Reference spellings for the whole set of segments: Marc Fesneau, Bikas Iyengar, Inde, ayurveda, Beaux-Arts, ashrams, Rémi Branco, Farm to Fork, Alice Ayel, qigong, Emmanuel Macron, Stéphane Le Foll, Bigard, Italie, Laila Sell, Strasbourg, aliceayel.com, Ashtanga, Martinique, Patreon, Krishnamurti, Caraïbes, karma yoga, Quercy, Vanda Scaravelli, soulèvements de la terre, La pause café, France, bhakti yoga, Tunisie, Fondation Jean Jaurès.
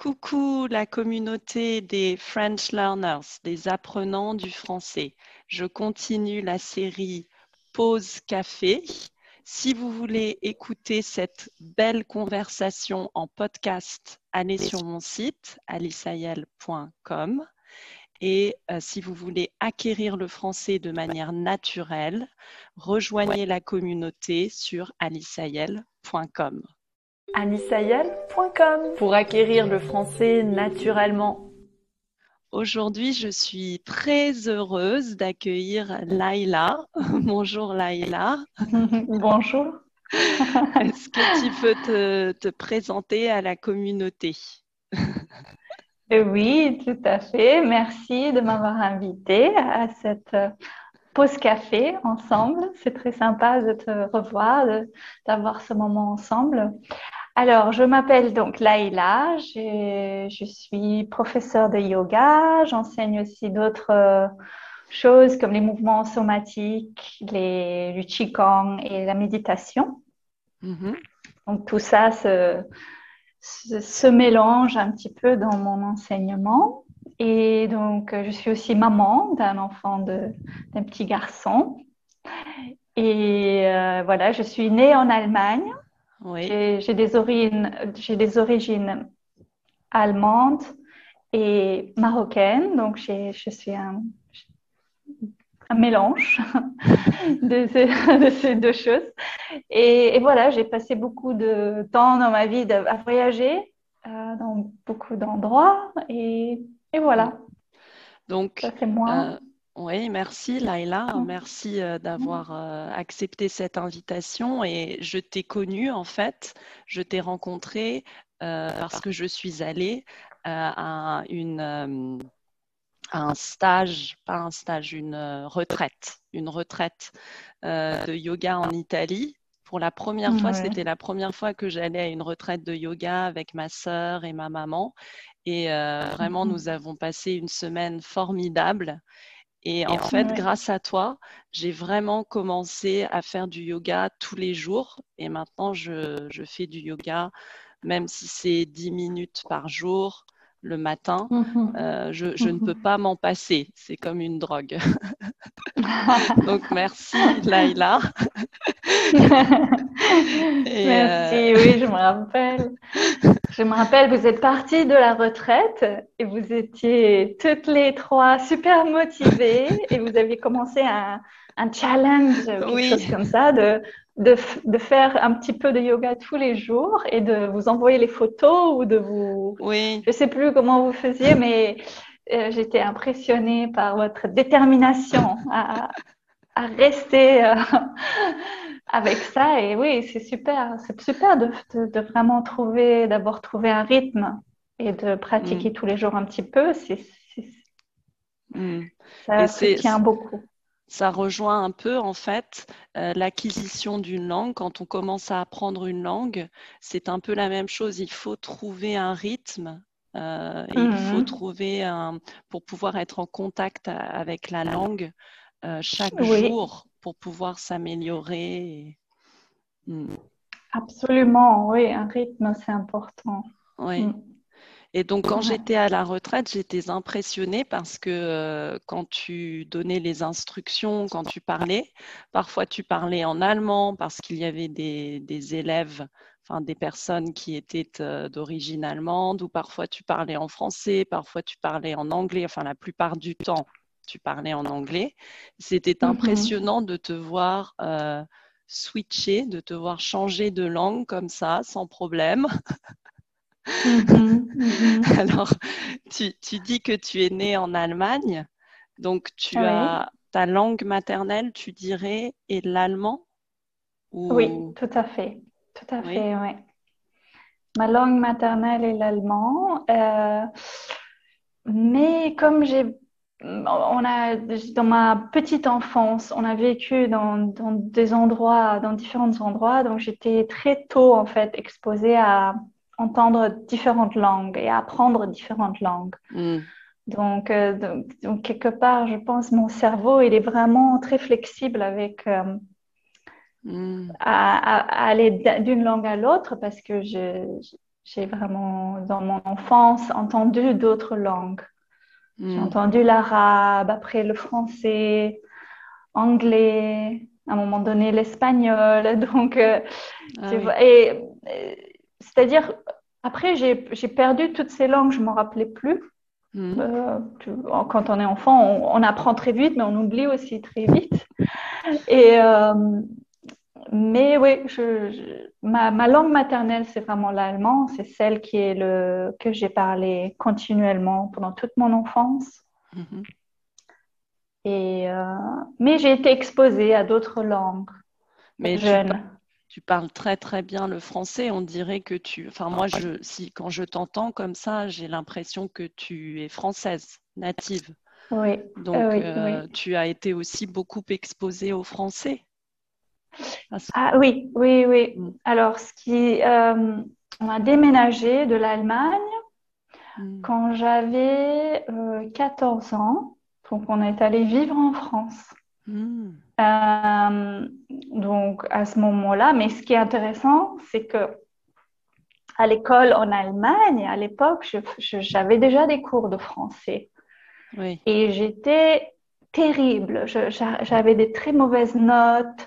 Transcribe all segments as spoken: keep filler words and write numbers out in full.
Coucou la communauté des French Learners, des apprenants du français. Je continue la série « Pause café ». Si vous voulez écouter cette belle conversation en podcast, allez sur mon site alice ayel point com. Et euh, si vous voulez acquérir le français de manière naturelle, rejoignez la communauté sur alice ayel point com. alice ayel point com pour acquérir le français naturellement. Aujourd'hui, je suis très heureuse d'accueillir Laila. Bonjour Laila. Bonjour. Est-ce que tu peux te, te présenter à la communauté? Oui, tout à fait. Merci de m'avoir invitée à cette pause café ensemble. C'est très sympa de te revoir, de, d'avoir ce moment ensemble. Alors, je m'appelle donc Laila, je, je suis professeure de yoga, j'enseigne aussi d'autres choses comme les mouvements somatiques, les, le qigong et la méditation. Mm-hmm. Donc, tout ça se, se, se mélange un petit peu dans mon enseignement. Et donc, je suis aussi maman d'un enfant, de, d'un petit garçon. Et euh, voilà, je suis née en Allemagne. Oui. J'ai, j'ai, des origines, j'ai des origines allemandes et marocaines, donc j'ai, je suis un, un mélange de, ces, de ces deux choses. Et, et voilà, j'ai passé beaucoup de temps dans ma vie de, à voyager euh, dans beaucoup d'endroits et, et voilà. Donc, ça, c'est moi. Euh... Oui, merci Laila, merci euh, d'avoir euh, accepté cette invitation et je t'ai connue en fait, je t'ai rencontrée euh, parce que je suis allée euh, à, une, euh, à un stage, pas un stage, une euh, retraite, une retraite euh, de yoga en Italie. Pour la première fois, ouais. C'était la première fois que j'allais à une retraite de yoga avec ma sœur et ma maman et euh, vraiment nous avons passé une semaine formidable. Et en fait, grâce à toi, j'ai vraiment commencé à faire du yoga tous les jours. Et maintenant, je, je fais du yoga, même si c'est dix minutes par jour, le matin. Mm-hmm. Euh, je, je mm-hmm. ne peux pas m'en passer. C'est comme une drogue. Donc, merci, Laila. Et merci, euh... oui, je me rappelle. Je me rappelle, vous êtes partie de la retraite et vous étiez toutes les trois super motivées et vous avez commencé un, un challenge, quelque oui. chose comme ça, de, de, de faire un petit peu de yoga tous les jours et de vous envoyer les photos ou de vous… Oui. Je ne sais plus comment vous faisiez, mais euh, j'étais impressionnée par votre détermination à… à rester euh, avec ça. Et oui, c'est super, c'est super de, de, de vraiment trouver, d'abord trouver un rythme et de pratiquer mmh. tous les jours un petit peu. C'est, c'est, mmh. Ça soutient beaucoup. Ça rejoint un peu, en fait, euh, l'acquisition d'une langue. Quand on commence à apprendre une langue, c'est un peu la même chose. Il faut trouver un rythme. Euh, et mmh. Il faut trouver, un, pour pouvoir être en contact avec la langue, Euh, chaque oui. jour pour pouvoir s'améliorer. Mm. Absolument, oui, un rythme, c'est important. Oui. Mm. Et donc, quand j'étais à la retraite, j'étais impressionnée parce que euh, quand tu donnais les instructions, quand tu parlais, parfois tu parlais en allemand parce qu'il y avait des, des élèves, enfin des personnes qui étaient euh, d'origine allemande, ou parfois tu parlais en français, parfois tu parlais en anglais, enfin la plupart du temps. Tu parlais en anglais. C'était impressionnant mm-hmm. de te voir euh, switcher, de te voir changer de langue comme ça, sans problème. Mm-hmm. Mm-hmm. Alors, tu, tu dis que tu es née en Allemagne, donc tu oui. as ta langue maternelle, tu dirais, est l'allemand ou... Oui, tout à fait. Tout à oui. fait, oui. Ma langue maternelle est l'allemand. Euh, mais comme j'ai On a, dans ma petite enfance, on a vécu dans, dans des endroits, dans différents endroits, donc j'étais très tôt en fait exposée à entendre différentes langues et à apprendre différentes langues. Mm. Donc, euh, donc, donc quelque part, je pense mon cerveau il est vraiment très flexible avec euh, mm. à, à, à aller d'une langue à l'autre parce que je, J'ai vraiment, dans mon enfance, entendu d'autres langues. Mmh. J'ai entendu l'arabe, après le français, anglais, à un moment donné l'espagnol. Donc, euh, ah, tu oui. vois, et, et, c'est-à-dire, après, j'ai, j'ai perdu toutes ces langues, je ne m'en rappelais plus. Mmh. Euh, tu, quand on est enfant, on, on apprend très vite, mais on oublie aussi très vite. Et... Euh, Mais oui, je, je, ma, ma langue maternelle, c'est vraiment l'allemand. C'est celle qui est le, que j'ai parlé continuellement pendant toute mon enfance. Mm-hmm. Et, euh, mais j'ai été exposée à d'autres langues. Mais jeune. Tu, par, tu parles très, très bien le français. On dirait que tu... Enfin, moi, je, si, quand je t'entends comme ça, j'ai l'impression que tu es française, native. Oui. Donc, euh, oui, euh, oui. tu as été aussi beaucoup exposée au français. Ah oui, oui, oui. Alors, ce qui, euh, on a déménagé de l'Allemagne mm. quand j'avais euh, quatorze ans. Donc, on est allé vivre en France. Mm. Euh, donc, à ce moment-là, mais ce qui est intéressant, c'est que à l'école en Allemagne, à l'époque, je, je, j'avais déjà des cours de français. Oui. Et j'étais terrible. Je, j'avais des très mauvaises notes.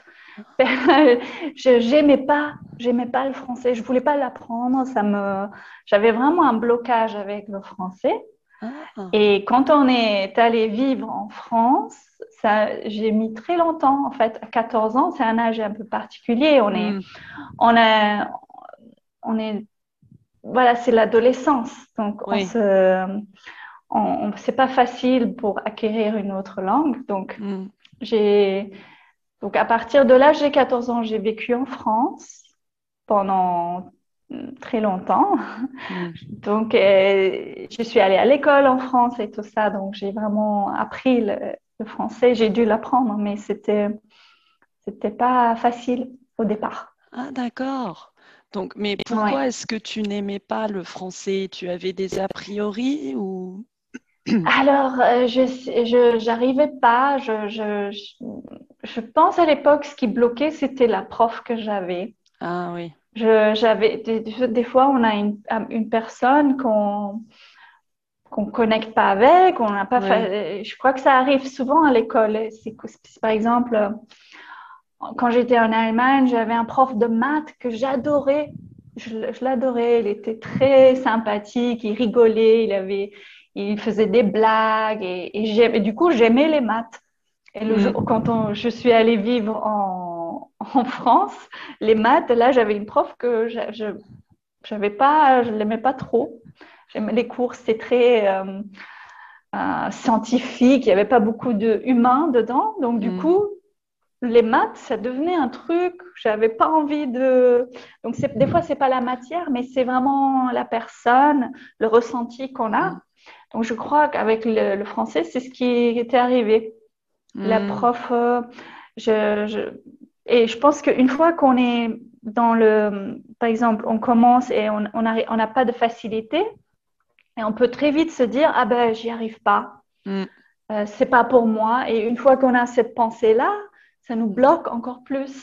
Je, j'aimais pas, j'aimais pas le français, je voulais pas l'apprendre, ça me, j'avais vraiment un blocage avec le français. Ah. Et quand on est allé vivre en France, ça, j'ai mis très longtemps, en fait, à quatorze ans, c'est un âge un peu particulier. On est, mm. on a, on est, voilà, c'est l'adolescence, donc oui. on se, on, on, c'est pas facile pour acquérir une autre langue, donc mm. j'ai. Donc, à partir de là, j'ai quatorze ans, j'ai vécu en France pendant très longtemps. Mmh. Donc, euh, je suis allée à l'école en France et tout ça. Donc, j'ai vraiment appris le, le français. J'ai dû l'apprendre, mais c'était, c'était pas facile au départ. Ah, d'accord. Donc, mais pourquoi ouais. est-ce que tu n'aimais pas le français? Tu avais des a priori ou... Alors, euh, je n'arrivais pas. Je... je, je... Je pense à l'époque, ce qui bloquait, c'était la prof que j'avais. Ah oui. Je, j'avais, des, des fois, on a une, une personne qu'on qu'on connecte pas avec, on n'a pas oui. fait, je crois que ça arrive souvent à l'école. C'est, c'est, par exemple, quand j'étais en Allemagne, j'avais un prof de maths que j'adorais. Je, je l'adorais. Il était très sympathique, il rigolait, il avait, il faisait des blagues et, et, j'aimais, et du coup, j'aimais les maths. Et le jour, quand on, je suis allée vivre en, en France, les maths, là, j'avais une prof que je, je j'avais pas, je l'aimais pas trop. J'aimais les cours, c'était très euh, euh, scientifique, il y avait pas beaucoup de humains dedans, donc du mm. coup, les maths, ça devenait un truc, j'avais pas envie de. Donc c'est, des fois, c'est pas la matière, mais c'est vraiment la personne, le ressenti qu'on a. Donc je crois qu'avec le, le français, c'est ce qui était arrivé. La prof, euh, je, je, et je pense qu'une fois qu'on est dans le, par exemple, on commence et on on n'a on pas de facilité, et on peut très vite se dire ah ben j'y arrive pas, mm. euh, c'est pas pour moi. Et une fois qu'on a cette pensée là, ça nous bloque encore plus.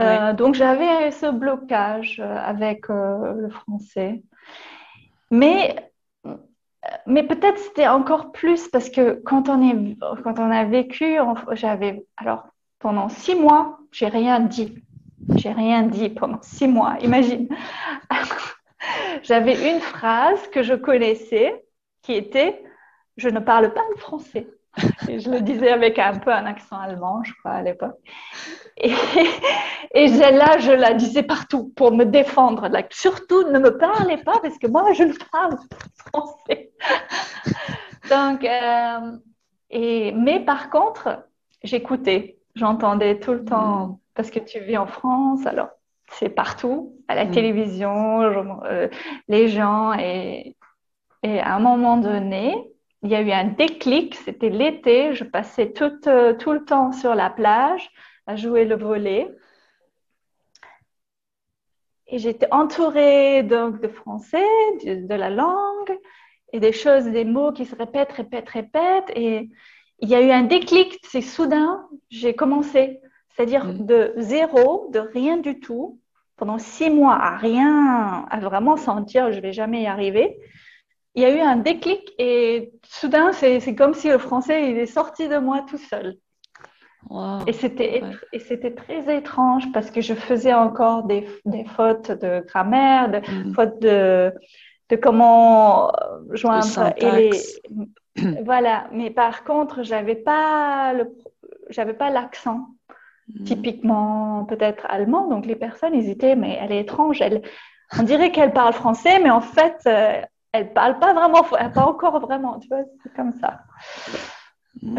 Oui. Euh, donc j'avais ce blocage avec euh, le français, mais Mais peut-être c'était encore plus parce que quand on, est, quand on a vécu, on, j'avais, alors pendant six mois, j'ai rien dit. J'ai rien dit pendant six mois, imagine. J'avais une phrase que je connaissais qui était « je ne parle pas le français ». Et je le disais avec un peu un accent allemand, je crois, à l'époque. Et, et là, je la disais partout pour me défendre. Là, surtout, ne me parlez pas parce que moi, je ne parle français. Donc, euh, et, mais par contre, j'écoutais. J'entendais tout le temps parce que tu vis en France, alors c'est partout, à la mmh. télévision, je, euh, les gens. Et, et à un moment donné... Il y a eu un déclic, c'était l'été, je passais tout, euh, tout le temps sur la plage à jouer le volley. Et j'étais entourée donc, de français, de, de la langue et des choses, des mots qui se répètent, répètent, répètent. Et il y a eu un déclic, c'est soudain, j'ai commencé. C'est-à-dire de zéro, de rien du tout, pendant six mois à rien, à vraiment sentir je ne vais jamais y arriver, il y a eu un déclic et soudain, c'est, c'est comme si le français il est sorti de moi tout seul. Wow. Et, c'était, ouais. et c'était très étrange parce que je faisais encore des, des fautes de grammaire, des mmh. fautes de, de comment joindre. Le et les, voilà. Mais par contre, je n'avais pas, pas l'accent mmh. typiquement peut-être allemand. Donc, les personnes hésitaient, mais elle est étrange. Elle, on dirait qu'elle parle français, mais en fait, euh, elle ne parle pas vraiment, elle pas encore vraiment. Tu vois, c'est comme ça.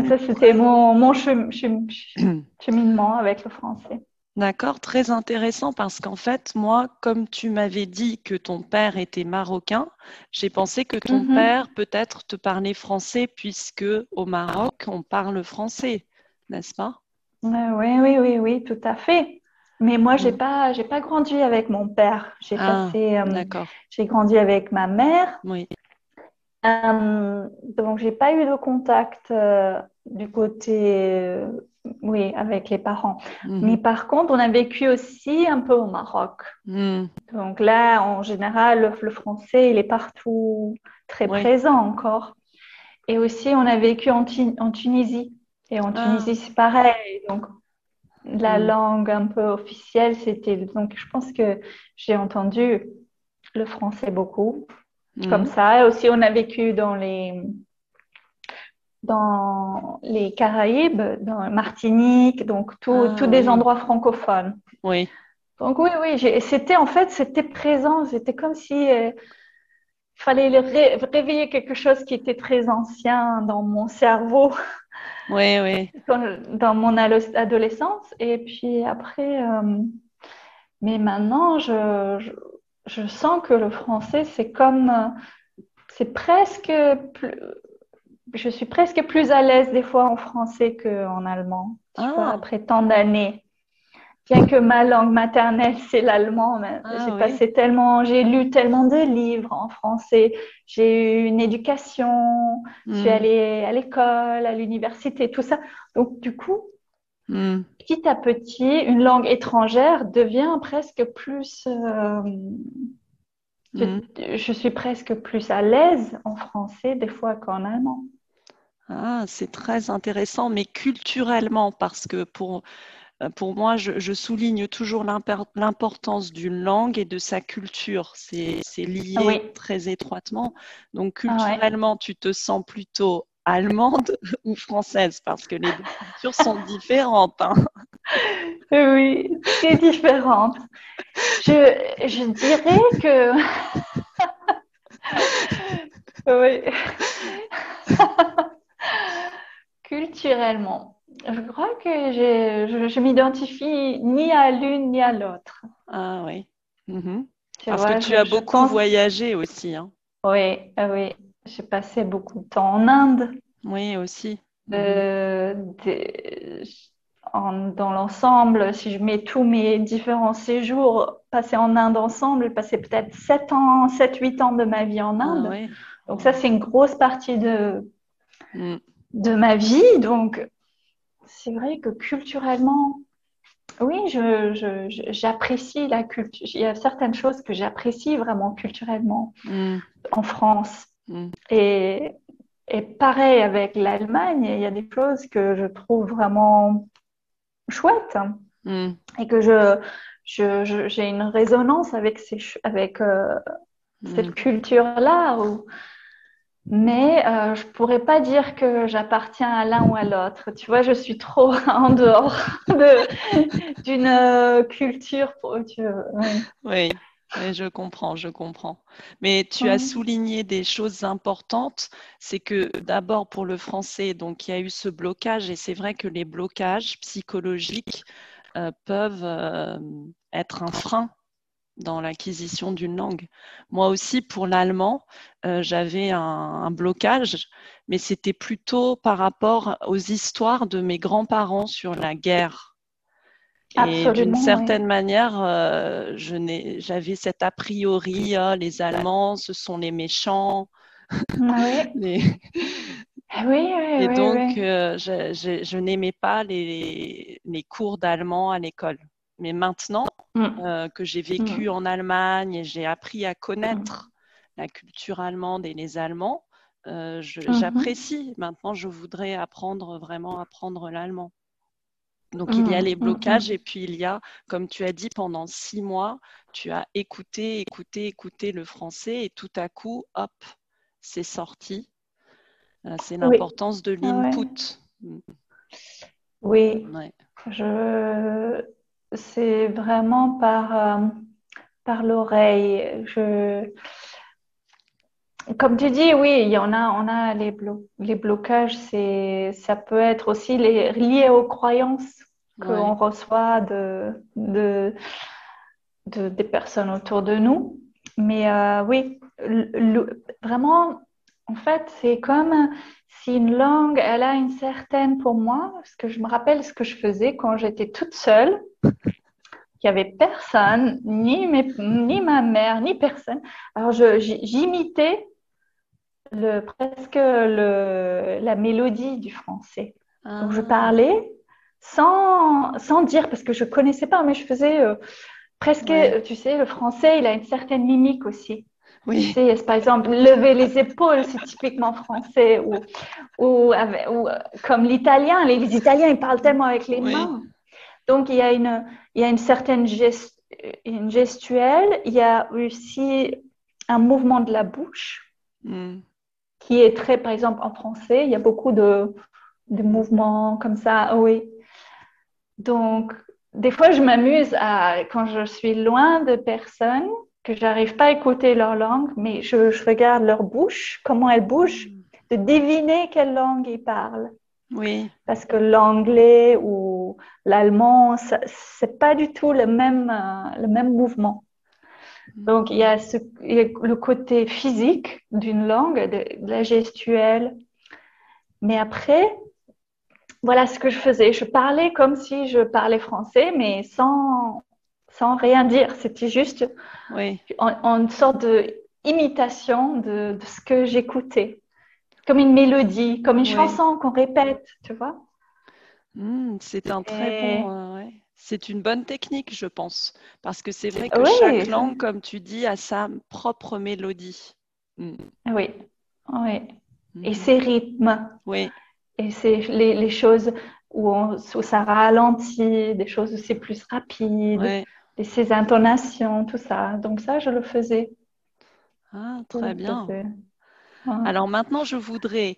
Ça, c'était mon, mon chem, chem, cheminement avec le français. D'accord, très intéressant parce qu'en fait, moi, comme tu m'avais dit que ton père était marocain, j'ai pensé que ton mm-hmm. père peut-être te parlait français puisque au Maroc, on parle français, n'est-ce pas ? euh, oui, oui, oui, oui, tout à fait. Mais moi, j'ai pas, j'ai pas grandi avec mon père. J'ai ah, passé, euh, d'accord. J'ai grandi avec ma mère. Oui. Euh, donc, je n'ai pas eu de contact euh, du côté, euh, oui, avec les parents. Mmh. Mais par contre, on a vécu aussi un peu au Maroc. Mmh. Donc là, en général, le, le français, il est partout, très oui. présent encore. Et aussi, on a vécu en, en Tunisie. Et en Tunisie, ah. c'est pareil. Donc, la mmh. langue un peu officielle, c'était… Donc, je pense que j'ai entendu le français beaucoup. Comme mmh. ça. Et aussi, on a vécu dans les, dans les Caraïbes, dans Martinique, donc tout, ah, tous oui. des endroits francophones. Oui. Donc, oui, oui. J'ai, c'était, en fait, c'était présent. C'était comme si il euh, fallait ré- réveiller quelque chose qui était très ancien dans mon cerveau. Oui, oui. Dans, dans mon adolescence. Et puis après, euh, mais maintenant, je... je je sens que le français, c'est comme, c'est presque, plus, je suis presque plus à l'aise des fois en français qu'en allemand, ah. vois, après tant d'années. Bien que ma langue maternelle, c'est l'allemand, mais ah, j'ai oui. passé tellement, j'ai lu tellement de livres en français, j'ai eu une éducation, mm. je suis allée à l'école, à l'université, tout ça. Donc, du coup, mm. petit à petit, une langue étrangère devient presque plus... Euh, mm. je, je suis presque plus à l'aise en français des fois qu'en allemand. Ah, c'est très intéressant, mais culturellement, parce que pour, pour moi, je, je souligne toujours l'importance d'une langue et de sa culture. C'est, c'est lié oui. très étroitement. Donc, culturellement, ah ouais. tu te sens plutôt... allemande ou française, parce que les deux cultures sont différentes. Hein. Oui, c'est différente. Je, je dirais que... oui. Culturellement, je crois que je, je, je m'identifie ni à l'une ni à l'autre. Ah oui. Mmh. Parce vois, que tu je, as je beaucoup pense... voyagé aussi. Hein. Oui, oui. J'ai passé beaucoup de temps en Inde. Oui, aussi. Euh, de, en, dans l'ensemble, si je mets tous mes différents séjours passés en Inde ensemble, j'ai passé peut-être sept ans, sept huit ans de ma vie en Inde. Ah, oui. Donc, ça, c'est une grosse partie de, mm. de ma vie. Donc, c'est vrai que culturellement, oui, je, je, je, j'apprécie la culture. Il y a certaines choses que j'apprécie vraiment culturellement mm. en France. Et, et pareil avec l'Allemagne, il y a des choses que je trouve vraiment chouettes hein, mm. et que je, je, je, j'ai une résonance avec, ces, avec euh, mm. cette culture-là. Où... Mais euh, je ne pourrais pas dire que j'appartiens à l'un ou à l'autre. Tu vois, je suis trop en dehors de, d'une euh, culture. Pour, tu veux, ouais. Oui. Oui, je comprends, je comprends. Mais tu as souligné des choses importantes. C'est que d'abord pour le français, donc il y a eu ce blocage et c'est vrai que les blocages psychologiques euh, peuvent euh, être un frein dans l'acquisition d'une langue. Moi aussi, pour l'allemand, euh, j'avais un, un blocage, mais c'était plutôt par rapport aux histoires de mes grands-parents sur la guerre. Et absolument, d'une certaine oui. manière, euh, je n'ai, j'avais cet a priori, euh, les Allemands, ce sont les méchants. Oui, les... oui, oui. Et oui, donc, oui. Euh, je, je, je n'aimais pas les, les cours d'allemand à l'école. Mais maintenant mmh. euh, que j'ai vécu mmh. en Allemagne et j'ai appris à connaître mmh. la culture allemande et les Allemands, euh, je, mmh. j'apprécie. Maintenant, je voudrais apprendre vraiment apprendre l'allemand. Donc, mmh. il y a les blocages mmh. et puis il y a, comme tu as dit, pendant six mois, tu as écouté, écouté, écouté le français et tout à coup, hop, c'est sorti. C'est l'importance oui. de l'input. Oui. Ouais. Je... C'est vraiment par, euh, par l'oreille. Je... Comme tu dis, oui, il y en a, on a les, blo- les blocages. C'est... Ça peut être aussi les... lié aux croyances que ouais. on reçoit de, de, de, des personnes autour de nous. Mais euh, oui, le, le, vraiment... En fait, c'est comme si une langue, elle a une certaine, pour moi, parce que je me rappelle ce que je faisais quand j'étais toute seule, qu'il n'y avait personne, ni, mes, ni ma mère, ni personne. Alors, je, j'imitais le, presque le, la mélodie du français. Ah. Donc, je parlais sans, sans dire, parce que je ne connaissais pas, mais je faisais euh, presque, ouais. tu sais, le français, il a une certaine mimique aussi. Oui. C'est, par exemple, lever les épaules, c'est typiquement français. Ou, ou, avec, ou comme l'italien, les, les Italiens, ils parlent tellement avec les oui. mains. Donc, il y a une, il y a une certaine gest, une gestuelle. Il y a aussi un mouvement de la bouche mm. qui est très, par exemple, en français, il y a beaucoup de, de mouvements comme ça. Oui. Donc, des fois, je m'amuse à, quand je suis loin de personnes, que j'arrive pas à écouter leur langue, mais je, je regarde leur bouche, comment elle bouge, de deviner quelle langue ils parlent. Oui. Parce que l'anglais ou l'allemand, ça, c'est pas du tout le même, euh, le même mouvement. Donc, il y a ce, il y a le côté physique d'une langue, de, de la gestuelle. Mais après, voilà ce que je faisais. Je parlais comme si je parlais français, mais sans... sans rien dire, c'était juste oui. en, en une sorte d'imitation de, de, de ce que j'écoutais, comme une mélodie, comme une oui. chanson qu'on répète, tu vois. Mmh, c'est un très Et... bon, euh, ouais. c'est une bonne technique, je pense, parce que c'est vrai que oui. chaque langue, comme tu dis, a sa propre mélodie. Mmh. Oui, oui. Mmh. Et ses rythmes. Oui. Et c'est les, les choses. Où, on, où ça ralentit, des choses où c'est plus rapide, ouais. et ses intonations, tout ça. Donc ça, je le faisais. Ah, très oui, bien. Ah. Alors maintenant, je voudrais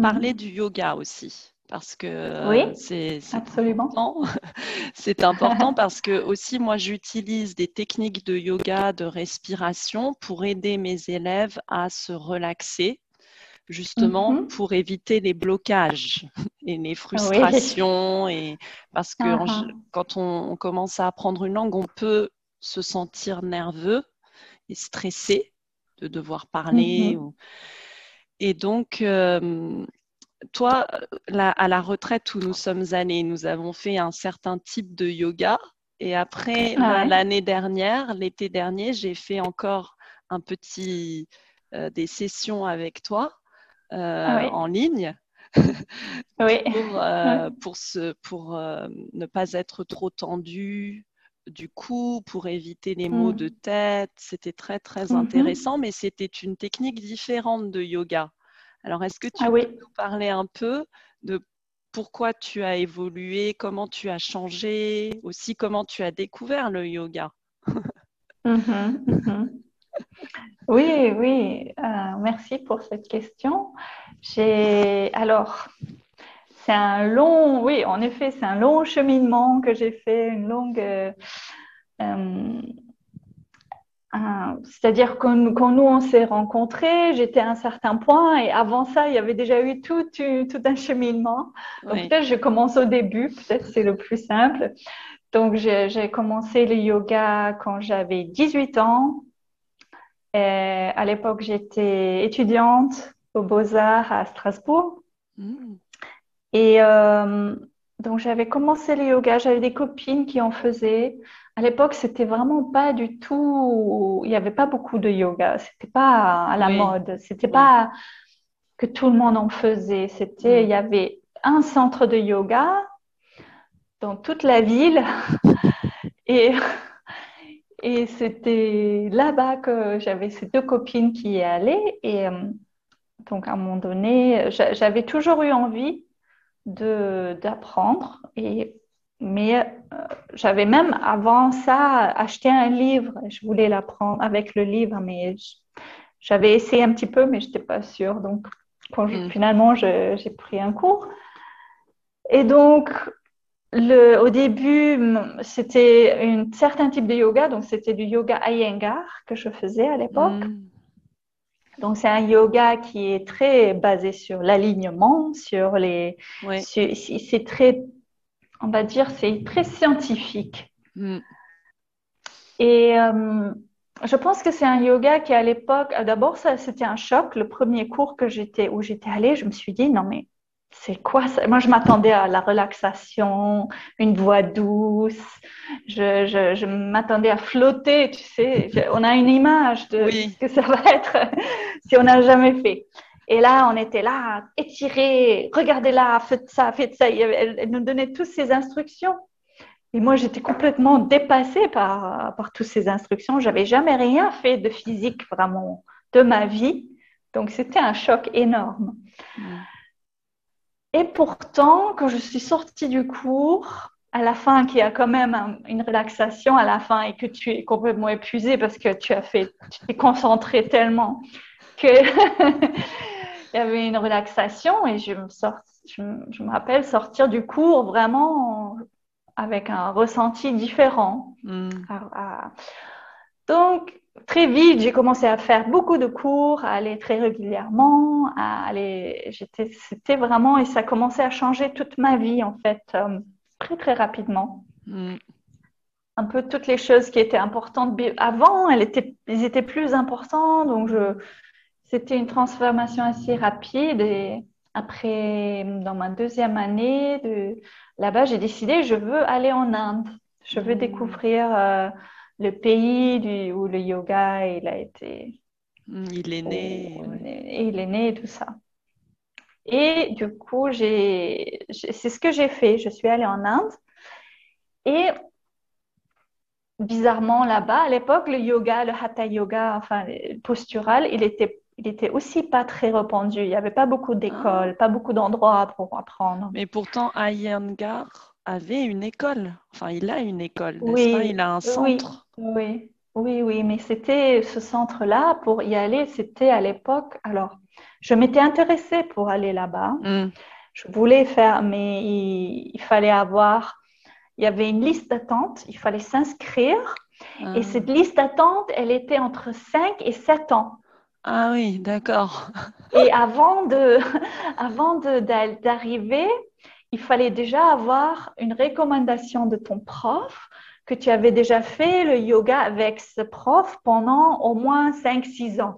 parler mmh. du yoga aussi, parce que oui, c'est, c'est absolument important. C'est important parce que aussi, moi, j'utilise des techniques de yoga, de respiration pour aider mes élèves à se relaxer. Justement mm-hmm. pour éviter les blocages et les frustrations. Oui. Et parce que uh-huh. en, quand on, on commence à apprendre une langue, on peut se sentir nerveux et stressé de devoir parler. Mm-hmm. Ou... Et donc, euh, toi, la, à la retraite où nous sommes allés, nous avons fait un certain type de yoga. Et après, ah, bah, ouais. l'année dernière, l'été dernier, j'ai fait encore un petit, euh, des sessions avec toi. Euh, ah oui. en ligne pour, oui. euh, pour, se, pour euh, ne pas être trop tendu du coup, pour éviter les maux mmh. de tête. C'était très très mmh. intéressant, mais c'était une technique différente de yoga. Alors est-ce que tu ah peux oui. nous parler un peu de pourquoi tu as évolué, comment tu as changé, aussi comment tu as découvert le yoga? mmh, mmh. Oui, oui. Euh, merci pour cette question. J'ai... Alors, c'est un long... Oui, en effet, c'est un long cheminement que j'ai fait, une longue... Euh, euh, un... C'est-à-dire que quand nous, on s'est rencontrés, j'étais à un certain point et avant ça, il y avait déjà eu tout, tout un cheminement. Donc, oui. peut-être je commence au début, peut-être c'est le plus simple. Donc, j'ai, j'ai commencé le yoga quand j'avais dix-huit ans. Et à l'époque, j'étais étudiante aux Beaux-Arts à Strasbourg. Mmh. Et euh, donc, j'avais commencé le yoga. J'avais des copines qui en faisaient. À l'époque, c'était vraiment pas du tout... Il n'y avait pas beaucoup de yoga. C'était pas à la oui. mode. C'était oui. pas que tout le monde en faisait. C'était, mmh. il y avait un centre de yoga dans toute la ville Et, et c'était là-bas que j'avais ces deux copines qui y allaient. Et donc, à un moment donné, j'avais toujours eu envie de, d'apprendre. Et, mais euh, j'avais même, avant ça, acheté un livre. Je voulais l'apprendre avec le livre, mais je, j'avais essayé un petit peu, mais je n'étais pas sûre. Donc, quand je, mmh. finalement, je, j'ai pris un cours. Et donc... Le, au début, c'était un certain type de yoga, donc c'était du yoga Iyengar que je faisais à l'époque. Mm. Donc c'est un yoga qui est très basé sur l'alignement, sur les, oui. sur, c'est très, on va dire, c'est très scientifique. Mm. Et euh, je pense que c'est un yoga qui à l'époque, d'abord ça, c'était un choc. Le premier cours que j'étais, où j'étais allée, je me suis dit non mais c'est quoi ça? Moi, je m'attendais à la relaxation, une voix douce. Je, je, je m'attendais à flotter, tu sais. Je, on a une image de oui. ce que ça va être si on n'a jamais fait. Et là, on était là, étirés, regardez-la, faites ça, faites ça. Elle, elle nous donnait toutes ces instructions. Et moi, j'étais complètement dépassée par, par toutes ces instructions. Je n'avais jamais rien fait de physique, vraiment, de ma vie. Donc, c'était un choc énorme. Mmh. Et pourtant, quand je suis sortie du cours, à la fin, qu'il y a quand même un, une relaxation à la fin et que tu es complètement épuisée parce que tu as fait, tu t'es concentrée tellement qu'il y avait une relaxation et je me, sort, je, je me rappelle sortir du cours vraiment avec un ressenti différent. Mm. Donc, très vite, j'ai commencé à faire beaucoup de cours, à aller très régulièrement, à aller. J'étais, c'était vraiment et ça commençait à changer toute ma vie en fait, euh, très très rapidement. Mm. Un peu toutes les choses qui étaient importantes avant, elles étaient, elles étaient plus importantes. Donc je, c'était une transformation assez rapide. Et après, dans ma deuxième année de là-bas, j'ai décidé je veux aller en Inde. Je veux découvrir. Euh, Le pays du, où le yoga, il a été... Il est né. Où, ouais. Il est né et tout ça. Et du coup, j'ai, j'ai, c'est ce que j'ai fait. Je suis allée en Inde. Et bizarrement, là-bas, à l'époque, le yoga, le hatha yoga, enfin, postural, il était, il était aussi pas très répandu. Il n'y avait pas beaucoup d'écoles, ah. pas beaucoup d'endroits pour apprendre. Mais pourtant, à Iyengar... avait une école, enfin il a une école, n'est-ce oui, pas ? Il a un centre. Oui, oui, oui, mais c'était ce centre-là, pour y aller, c'était à l'époque, alors je m'étais intéressée pour aller là-bas, mm. je voulais faire, mais il, il fallait avoir, il y avait une liste d'attente, il fallait s'inscrire, mm. et cette liste d'attente, elle était entre cinq et sept ans. Ah oui, d'accord. Et avant, de, avant de, d'arriver... Il fallait déjà avoir une recommandation de ton prof que tu avais déjà fait le yoga avec ce prof pendant au moins cinq six ans.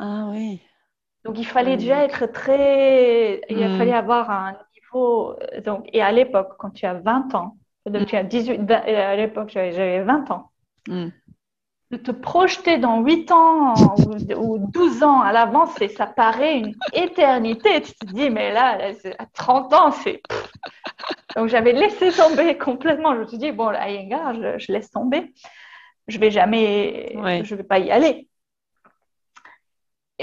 Ah oui. Donc, il fallait mmh. déjà être très… Il mmh. fallait avoir un niveau… Donc, et à l'époque, quand tu as vingt ans, donc mmh. tu as dix-huit, à l'époque, j'avais vingt ans, mmh. de te projeter dans huit ans ou douze ans à l'avance, et ça paraît une éternité. Tu te dis, mais là, à trente ans, c'est... Donc, j'avais laissé tomber complètement. Je me suis dit, bon, à Iyengar, je, je laisse tomber. Je vais jamais... Ouais. Je vais pas y aller.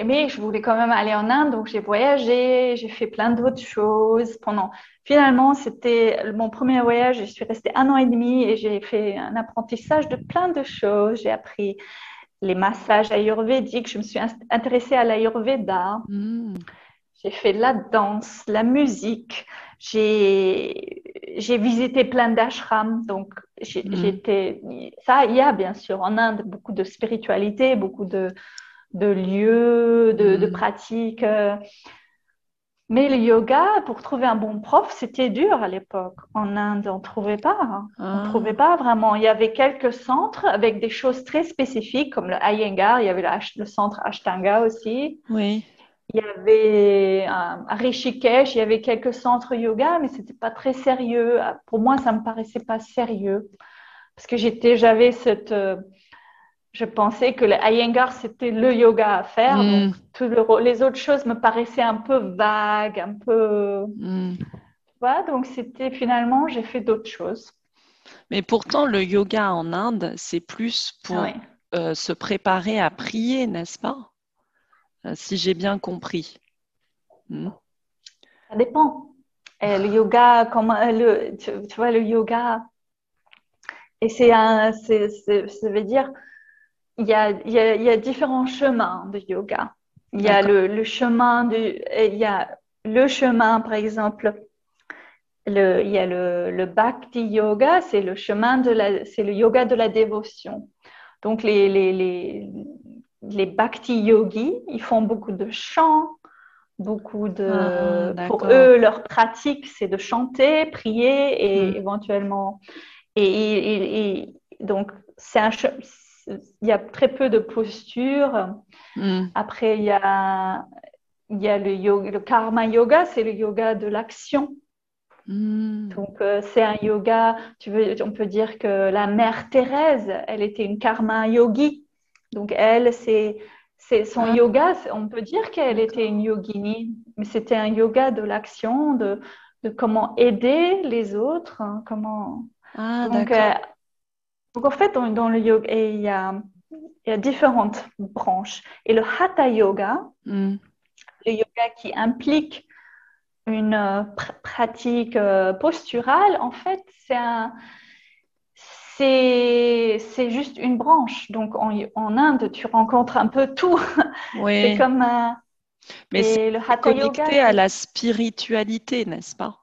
Mais je voulais quand même aller en Inde, donc j'ai voyagé, j'ai fait plein d'autres choses. Pendant... Finalement, c'était mon premier voyage, je suis restée un an et demi et j'ai fait un apprentissage de plein de choses. J'ai appris les massages ayurvédiques, je me suis intéressée à l'ayurveda. Mmh. J'ai fait la danse, la musique, j'ai, j'ai visité plein d'ashrams. Donc, j'ai, mmh. j'étais... Ça, il y a bien sûr en Inde beaucoup de spiritualité, beaucoup de... de lieux, de, de pratiques. Mais le yoga, pour trouver un bon prof, c'était dur à l'époque. En Inde, on ne trouvait pas. Ah. On ne trouvait pas vraiment. Il y avait quelques centres avec des choses très spécifiques, comme le Iyengar, il y avait le, le centre Ashtanga aussi. Oui. Il y avait à Rishikesh, il y avait quelques centres yoga, mais ce n'était pas très sérieux. Pour moi, ça ne me paraissait pas sérieux. Parce que j'étais, j'avais cette... Je pensais que le Iyengar, c'était le yoga à faire. Mm. Donc, tout le, les autres choses me paraissaient un peu vagues, un peu... Mm. Voilà, donc, c'était finalement, j'ai fait d'autres choses. Mais pourtant, le yoga en Inde, c'est plus pour ah ouais. euh, se préparer à prier, n'est-ce pas ? euh, Si j'ai bien compris. Hmm. Ça dépend. Et le yoga, comme, le, tu, tu vois, le yoga, et c'est un, c'est, c'est, ça veut dire, il y a, il y a, il y a différents chemins de yoga. Il y a le, le chemin du, il y a le chemin, par exemple. Le, il y a le, le bhakti yoga, c'est le chemin de la, c'est le yoga de la dévotion. Donc les les les, les bhakti yogis, ils font beaucoup de chants, beaucoup de. Ah, pour eux, leur pratique, c'est de chanter, prier et mmh. éventuellement. Et, et, et donc c'est un, il y a très peu de postures. Mmh. Après il y a il y a le yoga, le karma yoga, c'est le yoga de l'action. Donc, euh, c'est un yoga, tu veux, on peut dire que la mère Thérèse, elle était une karma yogi. Donc, elle, c'est, c'est son ah. yoga, on peut dire qu'elle était une yogini, mais c'était un yoga de l'action, de, de comment aider les autres. Hein, comment... Ah, donc, euh, donc, en fait, dans, dans le yoga, il y a, il y a différentes branches. Et le hatha yoga, mm. le yoga qui implique une pr- pratique euh, posturale, en fait, c'est, un, c'est, c'est juste une branche. Donc, en, en Inde, tu rencontres un peu tout. Oui. C'est comme euh, mais c'est le hatha yoga. Connecté à la spiritualité, n'est-ce pas ?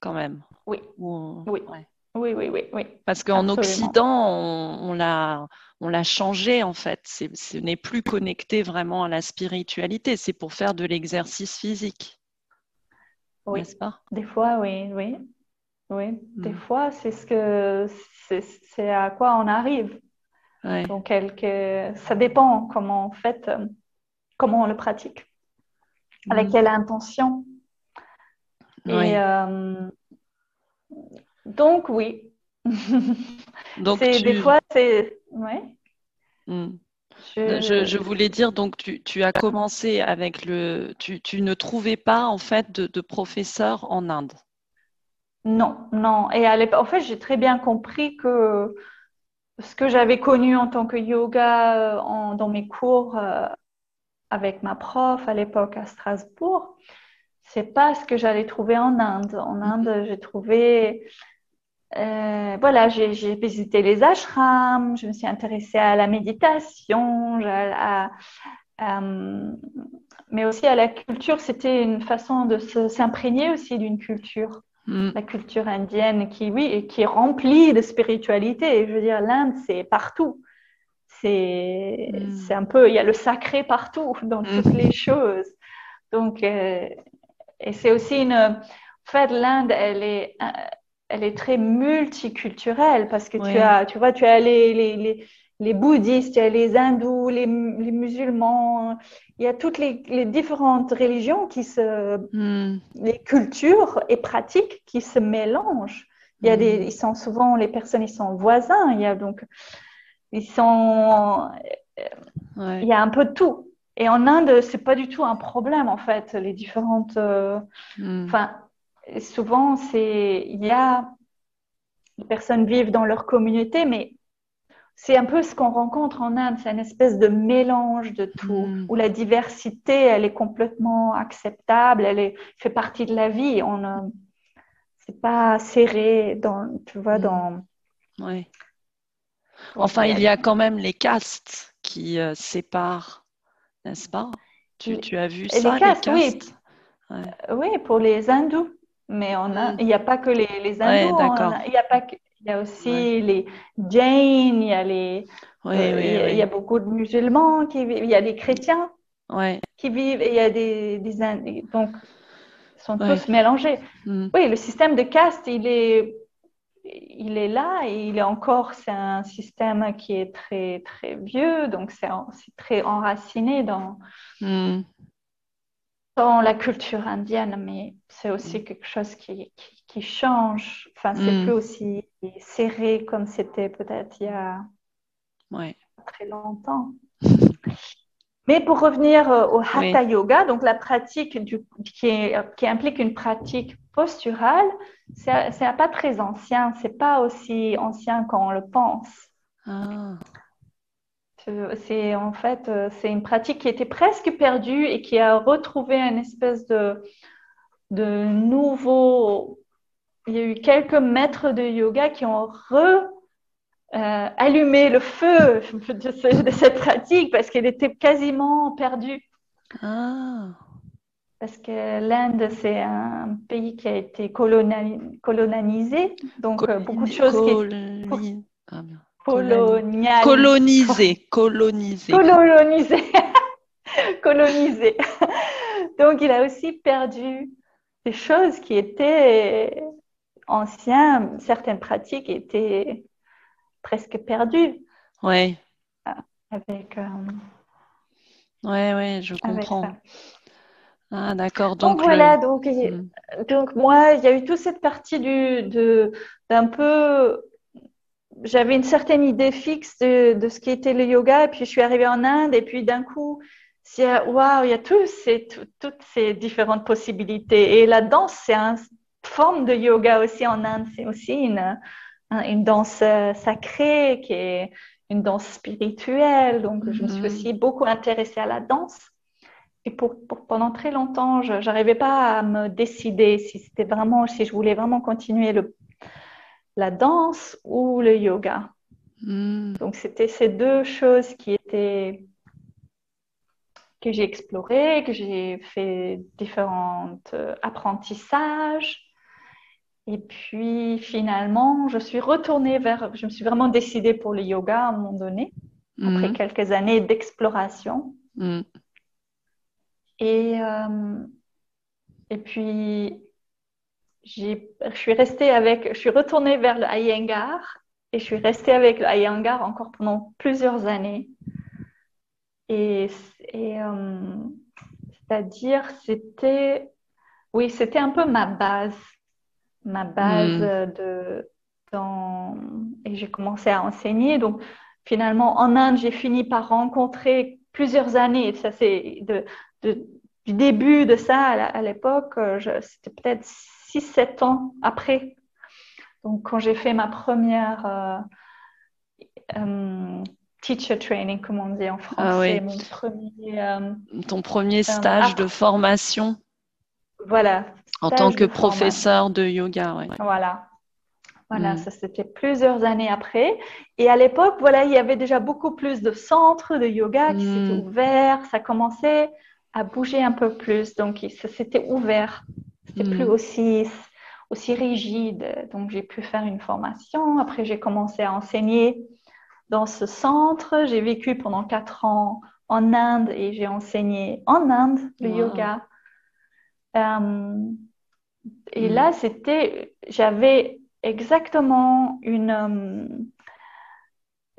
Quand même. Oui. Ou... Oui. Ouais. oui, oui, oui, oui. Parce qu'en Absolument. Occident, on, on, l'a, on l'a changé, en fait. C'est, ce n'est plus connecté vraiment à la spiritualité. C'est pour faire de l'exercice physique. Oui, n'est-ce pas ? Des fois, oui, oui, oui. Mm. Des fois, c'est ce que, c'est, c'est à quoi on arrive. Ouais. Donc, quelque, ça dépend comment, en fait, comment on le pratique, mm. avec quelle intention. Ouais. Et euh, donc, oui. donc, c'est, tu... des fois, c'est, oui. Mm. Je... Je, je voulais dire, donc tu, tu as commencé avec le... Tu, tu ne trouvais pas, en fait, de, de professeur en Inde. Non, non. Et à l'époque, en fait, j'ai très bien compris que ce que j'avais connu en tant que yoga en, dans mes cours euh, avec ma prof à l'époque à Strasbourg, c'est pas ce que j'allais trouver en Inde. En Inde, j'ai trouvé... Euh, voilà, j'ai, j'ai visité les ashrams, je me suis intéressée à la méditation, à, à, à, mais aussi à la culture. C'était une façon de se, s'imprégner aussi d'une culture, mm. la culture indienne qui, oui, qui est remplie de spiritualité. Et je veux dire, l'Inde, c'est partout. C'est, mm. c'est un peu, il y a le sacré partout dans mm. toutes les choses. Donc, euh, et c'est aussi une. En fait, l'Inde, elle est. Elle est très multiculturelle parce que oui. tu as, tu vois, tu as les, les, les, les bouddhistes, tu as les hindous, les, les musulmans. Il y a toutes les, les différentes religions qui se, mm. les cultures et pratiques qui se mélangent. Il y a mm. des, ils sont souvent, les personnes, ils sont voisins. Il y a donc, ils sont, ouais. il y a un peu de tout. Et en Inde, c'est pas du tout un problème en fait. Les différentes, euh, mm. enfin. Souvent, c'est, il y a, les personnes vivent dans leur communauté, mais c'est un peu ce qu'on rencontre en Inde, c'est une espèce de mélange de tout, mmh. où la diversité, elle est complètement acceptable, elle est, fait partie de la vie, on ne, c'est pas serré dans, tu vois, dans... Oui. Enfin, il y a quand même les castes qui euh, séparent, n'est-ce pas ? Tu, tu as vu ça, les castes, les castes ? Oui. Oui, pour les hindous. Mais on a, il n'y a pas que les, les hindous, ouais, a, il, y a pas que, il y a aussi ouais. les jains, il y a les, ouais, euh, oui, il, y a, oui. il y a beaucoup de musulmans qui vivent, il y a des chrétiens ouais. qui vivent, et il y a des, des hindus, donc ils sont ouais. tous mélangés. Mm. Oui, le système de caste, il est, il est là et il est encore, c'est un système qui est très très vieux, donc c'est, c'est très enraciné dans. Mm. Dans la culture indienne, mais c'est aussi quelque chose qui, qui, qui change. Enfin, c'est mm. plus aussi serré comme c'était peut-être il y a ouais. très longtemps. Mais pour revenir au hatha oui. yoga, donc la pratique du, qui, est, qui implique une pratique posturale, c'est à pas très ancien, c'est pas aussi ancien qu'on le pense. Ah. C'est en fait, c'est une pratique qui était presque perdue et qui a retrouvé une espèce de, de nouveau. Il y a eu quelques maîtres de yoga qui ont re Euh, allumer le feu de, ce, de cette pratique parce qu'elle était quasiment perdue. Ah. Parce que l'Inde, c'est un pays qui a été colonialisé, colonisé, donc Col- beaucoup de choses col- qui col- col- ah, colonial colonisé, colonisé, colonisé, colonisé. Donc il a aussi perdu des choses qui étaient anciennes, certaines pratiques étaient presque perdu. Ouais. Avec. Euh, ouais, ouais, je comprends. Ah, d'accord. Donc, donc voilà, le... donc, mmh. donc moi, il y a eu toute cette partie du, de, d'un peu. J'avais une certaine idée fixe de, de ce qui était le yoga, et puis je suis arrivée en Inde, et puis d'un coup, c'est waouh, il y a tous ces, tout, toutes ces différentes possibilités. Et la danse, c'est une forme de yoga aussi en Inde, c'est aussi une. une danse sacrée qui est une danse spirituelle, donc mmh. je me suis aussi beaucoup intéressée à la danse et pour, pour pendant très longtemps je n'arrivais pas à me décider si c'était vraiment, si je voulais vraiment continuer le, la danse ou le yoga. Mmh. Donc c'était ces deux choses qui étaient, que j'ai explorées, que j'ai fait différents apprentissages. Et puis, finalement, je suis retournée vers... Je me suis vraiment décidée pour le yoga à un moment donné, mmh. après quelques années d'exploration. Mmh. Et, euh, et puis, j'ai, je suis restée avec... Je suis retournée vers le Iyengar et je suis restée avec le Iyengar encore pendant plusieurs années. Et, et euh, c'est-à-dire, c'était... Oui, c'était un peu ma base. ma base mmh. de dans et j'ai commencé à enseigner, donc finalement en Inde j'ai fini par rencontrer plusieurs années, ça c'est de, de du début de ça à, la, à l'époque je, c'était peut-être six sept ans après, donc quand j'ai fait ma première euh, euh, teacher training, comment on dit en français, ah oui. mon premier euh, ton premier stage euh, de formation. Voilà. En tant que professeur de yoga, ouais. Voilà. Voilà, mm. ça c'était plusieurs années après. Et à l'époque, voilà, il y avait déjà beaucoup plus de centres de yoga qui mm. s'étaient ouverts. Ça commençait à bouger un peu plus. Donc, ça s'était ouvert. C'était mm. plus aussi, aussi rigide. Donc, j'ai pu faire une formation. Après, j'ai commencé à enseigner dans ce centre. J'ai vécu pendant quatre ans en Inde et j'ai enseigné en Inde le wow. yoga. Euh, et là, c'était, j'avais exactement une, um,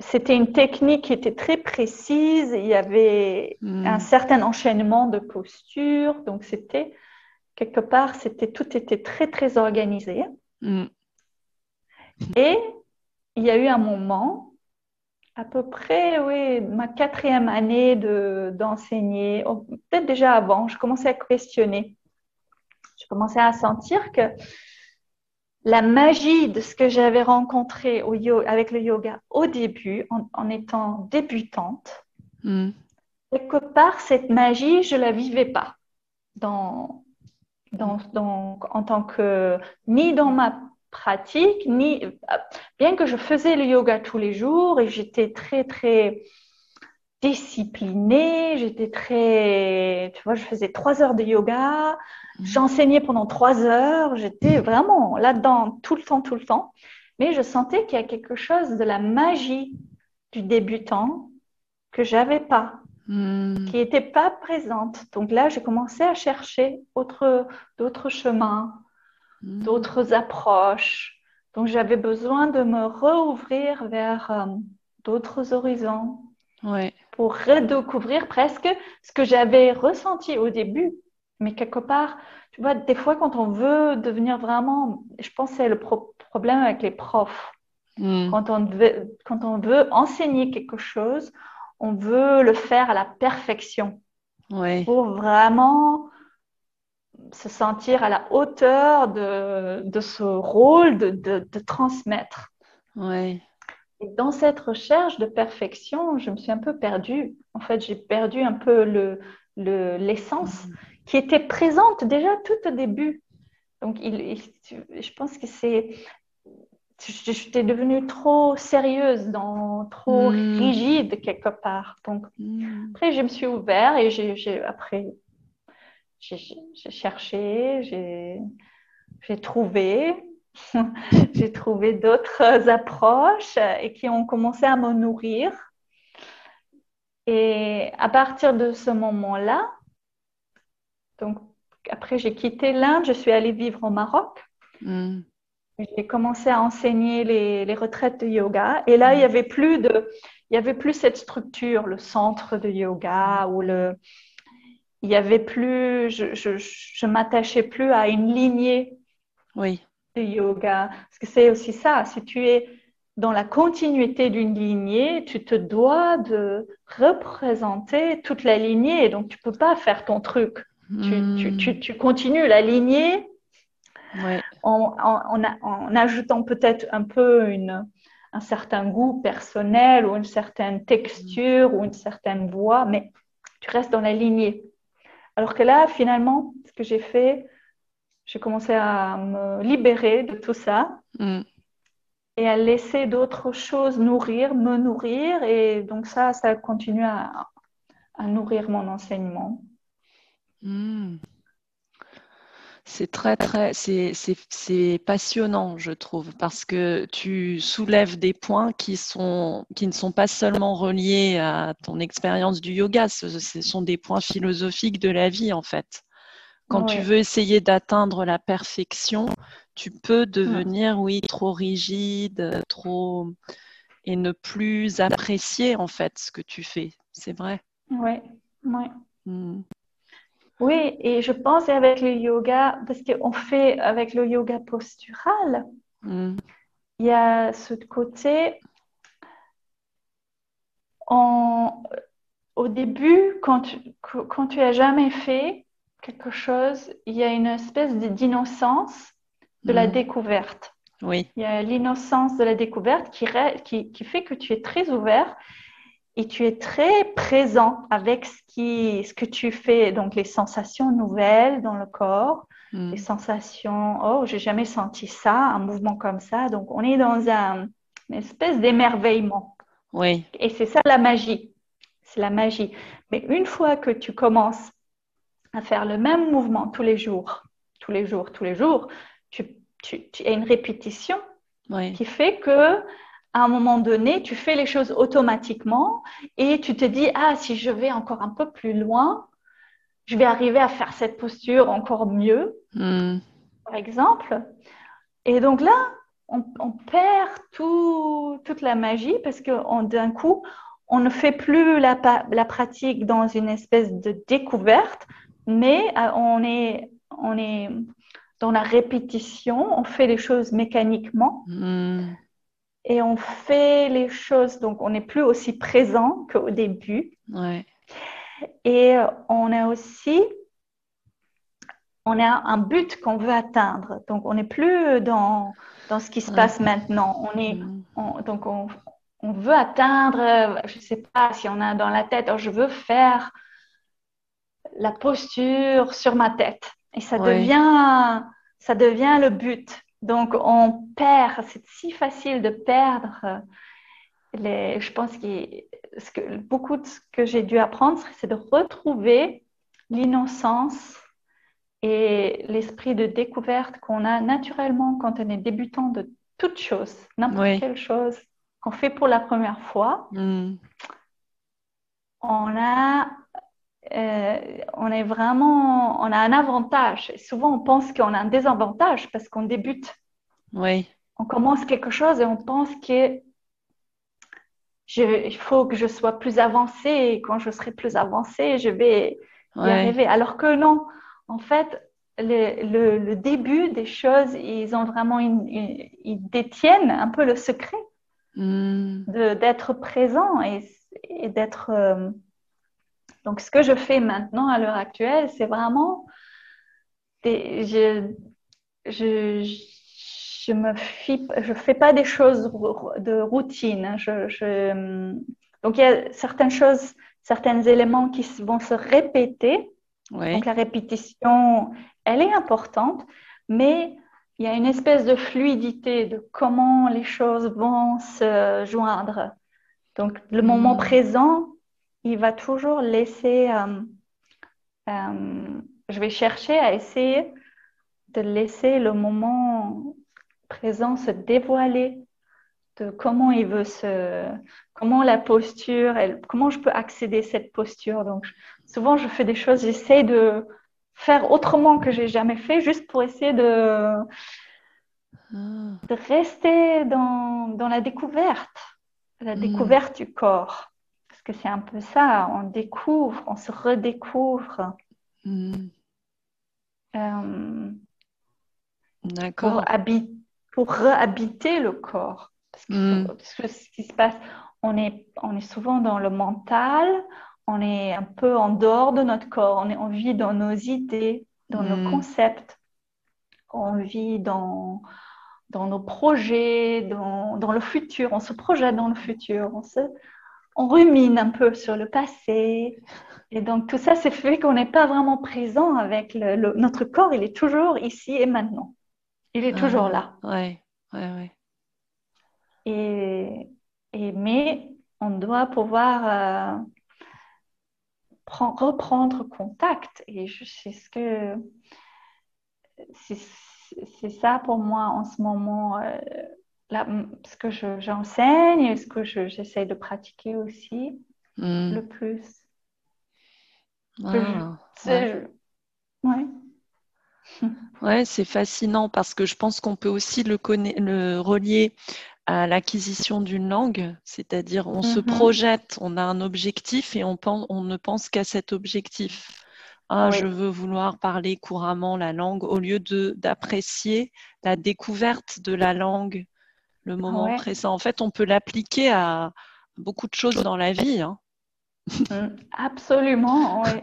c'était une technique qui était très précise. Il y avait mm. un certain enchaînement de postures. Donc, c'était, quelque part, c'était, tout était très, très organisé. Mm. Et il y a eu un moment, à peu près, oui, ma quatrième année de, d'enseigner, oh, peut-être déjà avant, je commençais à questionner. Je commençais à sentir que la magie de ce que j'avais rencontré au yo- avec le yoga au début, en, en étant débutante, mm. quelque part, cette magie, je ne la vivais pas dans, dans, dans, en tant que, ni dans ma pratique, ni, bien que je faisais le yoga tous les jours et j'étais très, très... disciplinée, j'étais très, tu vois, je faisais trois heures de yoga, mmh. j'enseignais pendant trois heures, j'étais vraiment là-dedans tout le temps, tout le temps, mais je sentais qu'il y a quelque chose de la magie du débutant que j'avais pas, mmh. qui n'était pas présente. Donc là, j'ai commencé à chercher autre, d'autres chemins, mmh. d'autres approches. Donc j'avais besoin de me rouvrir vers euh, d'autres horizons. Ouais. Pour redécouvrir presque ce que j'avais ressenti au début. Mais quelque part, tu vois, des fois quand on veut devenir vraiment, je pense que c'est le pro- problème avec les profs. Mm. Quand on veut, quand on veut enseigner quelque chose, on veut le faire à la perfection. Ouais. Pour vraiment se sentir à la hauteur de, de ce rôle de, de, de transmettre. Ouais. Et dans cette recherche de perfection, je me suis un peu perdue. En fait, j'ai perdu un peu le, le, l'essence mmh. qui était présente déjà tout au début. Donc, il, il, je pense que c'est... J'étais devenue trop sérieuse, dans, trop mmh. rigide quelque part. Donc, mmh. après, je me suis ouverte et j'ai, j'ai, après, j'ai, j'ai cherché, j'ai, j'ai trouvé... j'ai trouvé d'autres approches et qui ont commencé à me nourrir. Et à partir de ce moment-là, donc après j'ai quitté l'Inde, je suis allée vivre au Maroc. Mm. J'ai commencé à enseigner les, les retraites de yoga. Et là, mm. il n'y avait plus de, il n'y avait plus cette structure, le centre de yoga ou le... Il n'y avait plus... Je ne m'attachais plus à une lignée. Oui. Yoga, parce que c'est aussi ça, si tu es dans la continuité d'une lignée, tu te dois de représenter toute la lignée, donc tu peux pas faire ton truc. Mmh. Tu, tu, tu, tu continues la lignée ouais. en, en, en, en ajoutant peut-être un peu une, un certain goût personnel ou une certaine texture ou une certaine voix, mais tu restes dans la lignée. Alors que là, finalement, ce que j'ai fait, j'ai commencé à me libérer de tout ça mm. et à laisser d'autres choses nourrir, me nourrir. Et donc ça, ça continue à, à nourrir mon enseignement. Mm. C'est très, très... C'est, c'est, c'est passionnant, je trouve, parce que tu soulèves des points qui, sont, qui ne sont pas seulement reliés à ton expérience du yoga. Ce, ce sont des points philosophiques de la vie, en fait. Quand oui. tu veux essayer d'atteindre la perfection, tu peux devenir, oui, trop rigide, trop... et ne plus apprécier, en fait, ce que tu fais. C'est vrai. Oui, oui. Mm. Oui, et je pense avec le yoga, parce qu'on fait avec le yoga postural, mm. il y a ce côté... En... Au début, quand tu quand tu as jamais fait... quelque chose, il y a une espèce d'innocence de mmh. la découverte. Oui. Il y a l'innocence de la découverte qui, qui, qui fait que tu es très ouvert et tu es très présent avec ce, qui, ce que tu fais, donc les sensations nouvelles dans le corps, mmh. les sensations, oh, j'ai jamais senti ça, un mouvement comme ça. Donc, on est dans un, une espèce d'émerveillement. Oui. Et c'est ça la magie. C'est la magie. Mais une fois que tu commences à faire le même mouvement tous les jours, tous les jours, tous les jours, tu, tu, tu as une répétition oui. qui fait que à un moment donné, tu fais les choses automatiquement et tu te dis « Ah, si je vais encore un peu plus loin, je vais arriver à faire cette posture encore mieux, mm. par exemple. » Et donc là, on, on perd tout, toute la magie parce que on, d'un coup, on ne fait plus la, la pratique dans une espèce de découverte, mais on est, on est dans la répétition, on fait les choses mécaniquement mmh. et on fait les choses, donc on n'est plus aussi présent qu'au début. Ouais. Et on a aussi, on a un but qu'on veut atteindre, donc on n'est plus dans, dans ce qui se ouais. passe maintenant. On est, on, donc on, on veut atteindre, je ne sais pas si on a dans la tête, oh, je veux faire la posture sur ma tête et ça oui. devient ça devient le but, donc on perd, c'est si facile de perdre les, je pense que, ce que beaucoup de ce que j'ai dû apprendre, c'est de retrouver l'innocence et l'esprit de découverte qu'on a naturellement quand on est débutant de toute chose, n'importe oui. quelle chose qu'on fait pour la première fois. mm. on a Euh, on est vraiment, on a un avantage. Et souvent, on pense qu'on a un désavantage parce qu'on débute. Oui. On commence quelque chose et on pense que je, il faut que je sois plus avancée. Et quand je serai plus avancée, je vais y oui. arriver. Alors que non, en fait, le, le, le début des choses, ils ont vraiment, une, une, ils détiennent un peu le secret mm. de, d'être présent et, et d'être euh, donc, ce que je fais maintenant à l'heure actuelle, c'est vraiment je, je, je me fie, je fais pas des choses de routine. Je, je, donc il y a certaines choses, certains éléments qui vont se répéter. Oui. Donc la répétition, elle est importante, mais il y a une espèce de fluidité de comment les choses vont se joindre. Donc, le moment mmh. présent, il va toujours laisser... Euh, euh, je vais chercher à essayer de laisser le moment présent se dévoiler de comment il veut se... Comment la posture... Elle, comment je peux accéder à cette posture. Donc, souvent, je fais des choses, j'essaie de... faire autrement que j'ai jamais fait, juste pour essayer de, de rester dans, dans la découverte, la mmh. découverte du corps. Parce que c'est un peu ça, on découvre, on se redécouvre. Mmh. Euh, D'accord. Pour, habiter, pour réhabiter le corps. Parce que, mmh. parce que ce qui se passe, on est, on est souvent dans le mental. On est un peu en dehors de notre corps. On, est, on vit dans nos idées, dans mmh. nos concepts. On vit dans, dans nos projets, dans, dans le futur. On se projette dans le futur. On, se, on rumine un peu sur le passé. Et donc, tout ça, c'est fait qu'on n'est pas vraiment présent avec le, le, notre corps. Il est toujours ici et maintenant. Il est ah, toujours là. Oui, oui, oui. Et, et, mais on doit pouvoir... Euh, reprendre contact, et je, c'est ce que c'est, c'est ça pour moi en ce moment, euh, là, ce que je, j'enseigne et ce que je, j'essaie de pratiquer aussi mmh. le plus. Wow. je, ouais. Je, ouais. Ouais, c'est fascinant parce que je pense qu'on peut aussi le, conna... le relier à l'acquisition d'une langue, c'est-à-dire on mm-hmm. se projette, on a un objectif et on, pense, on ne pense qu'à cet objectif. Ah, oui. Je veux vouloir parler couramment la langue au lieu de, d'apprécier la découverte de la langue, le moment ouais. présent. En fait, on peut l'appliquer à beaucoup de choses dans la vie. Hein. Absolument, oui.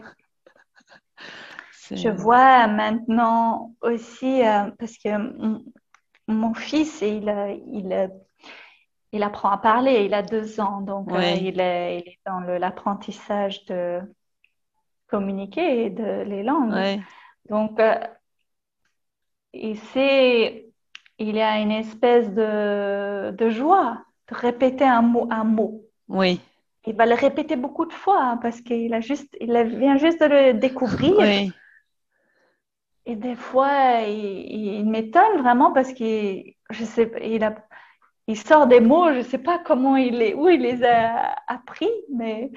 C'est... Je vois maintenant aussi, euh, parce que m- mon fils, il... il Il apprend à parler, il a deux ans, donc ouais. euh, il, est, il est dans le, l'apprentissage de communiquer et de les langues. Ouais. Donc, euh, il, sait, il a une espèce de, de joie de répéter un mot. Un mot. Oui. Il va le répéter beaucoup de fois hein, parce qu'il a juste, il vient juste de le découvrir. Oui. Et des fois, il, il m'étonne vraiment parce qu'il je sais, il a... Il sort des mots, je ne sais pas comment il les, où il les a appris, mais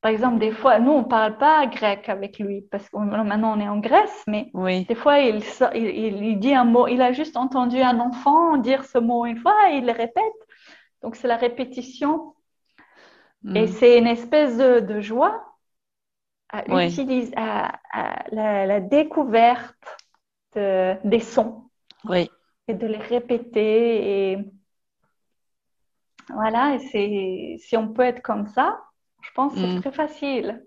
par exemple, des fois, nous, on ne parle pas grec avec lui, parce que maintenant, on est en Grèce, mais oui. des fois, il, sort, il, il dit un mot, il a juste entendu un enfant dire ce mot une fois, et il le répète. Donc, c'est la répétition. Mm. Et c'est une espèce de, de joie à, oui. utiliser, à, à la, la découverte de, des sons oui. et de les répéter et... Voilà, et c'est, si on peut être comme ça, je pense que c'est mmh. très facile.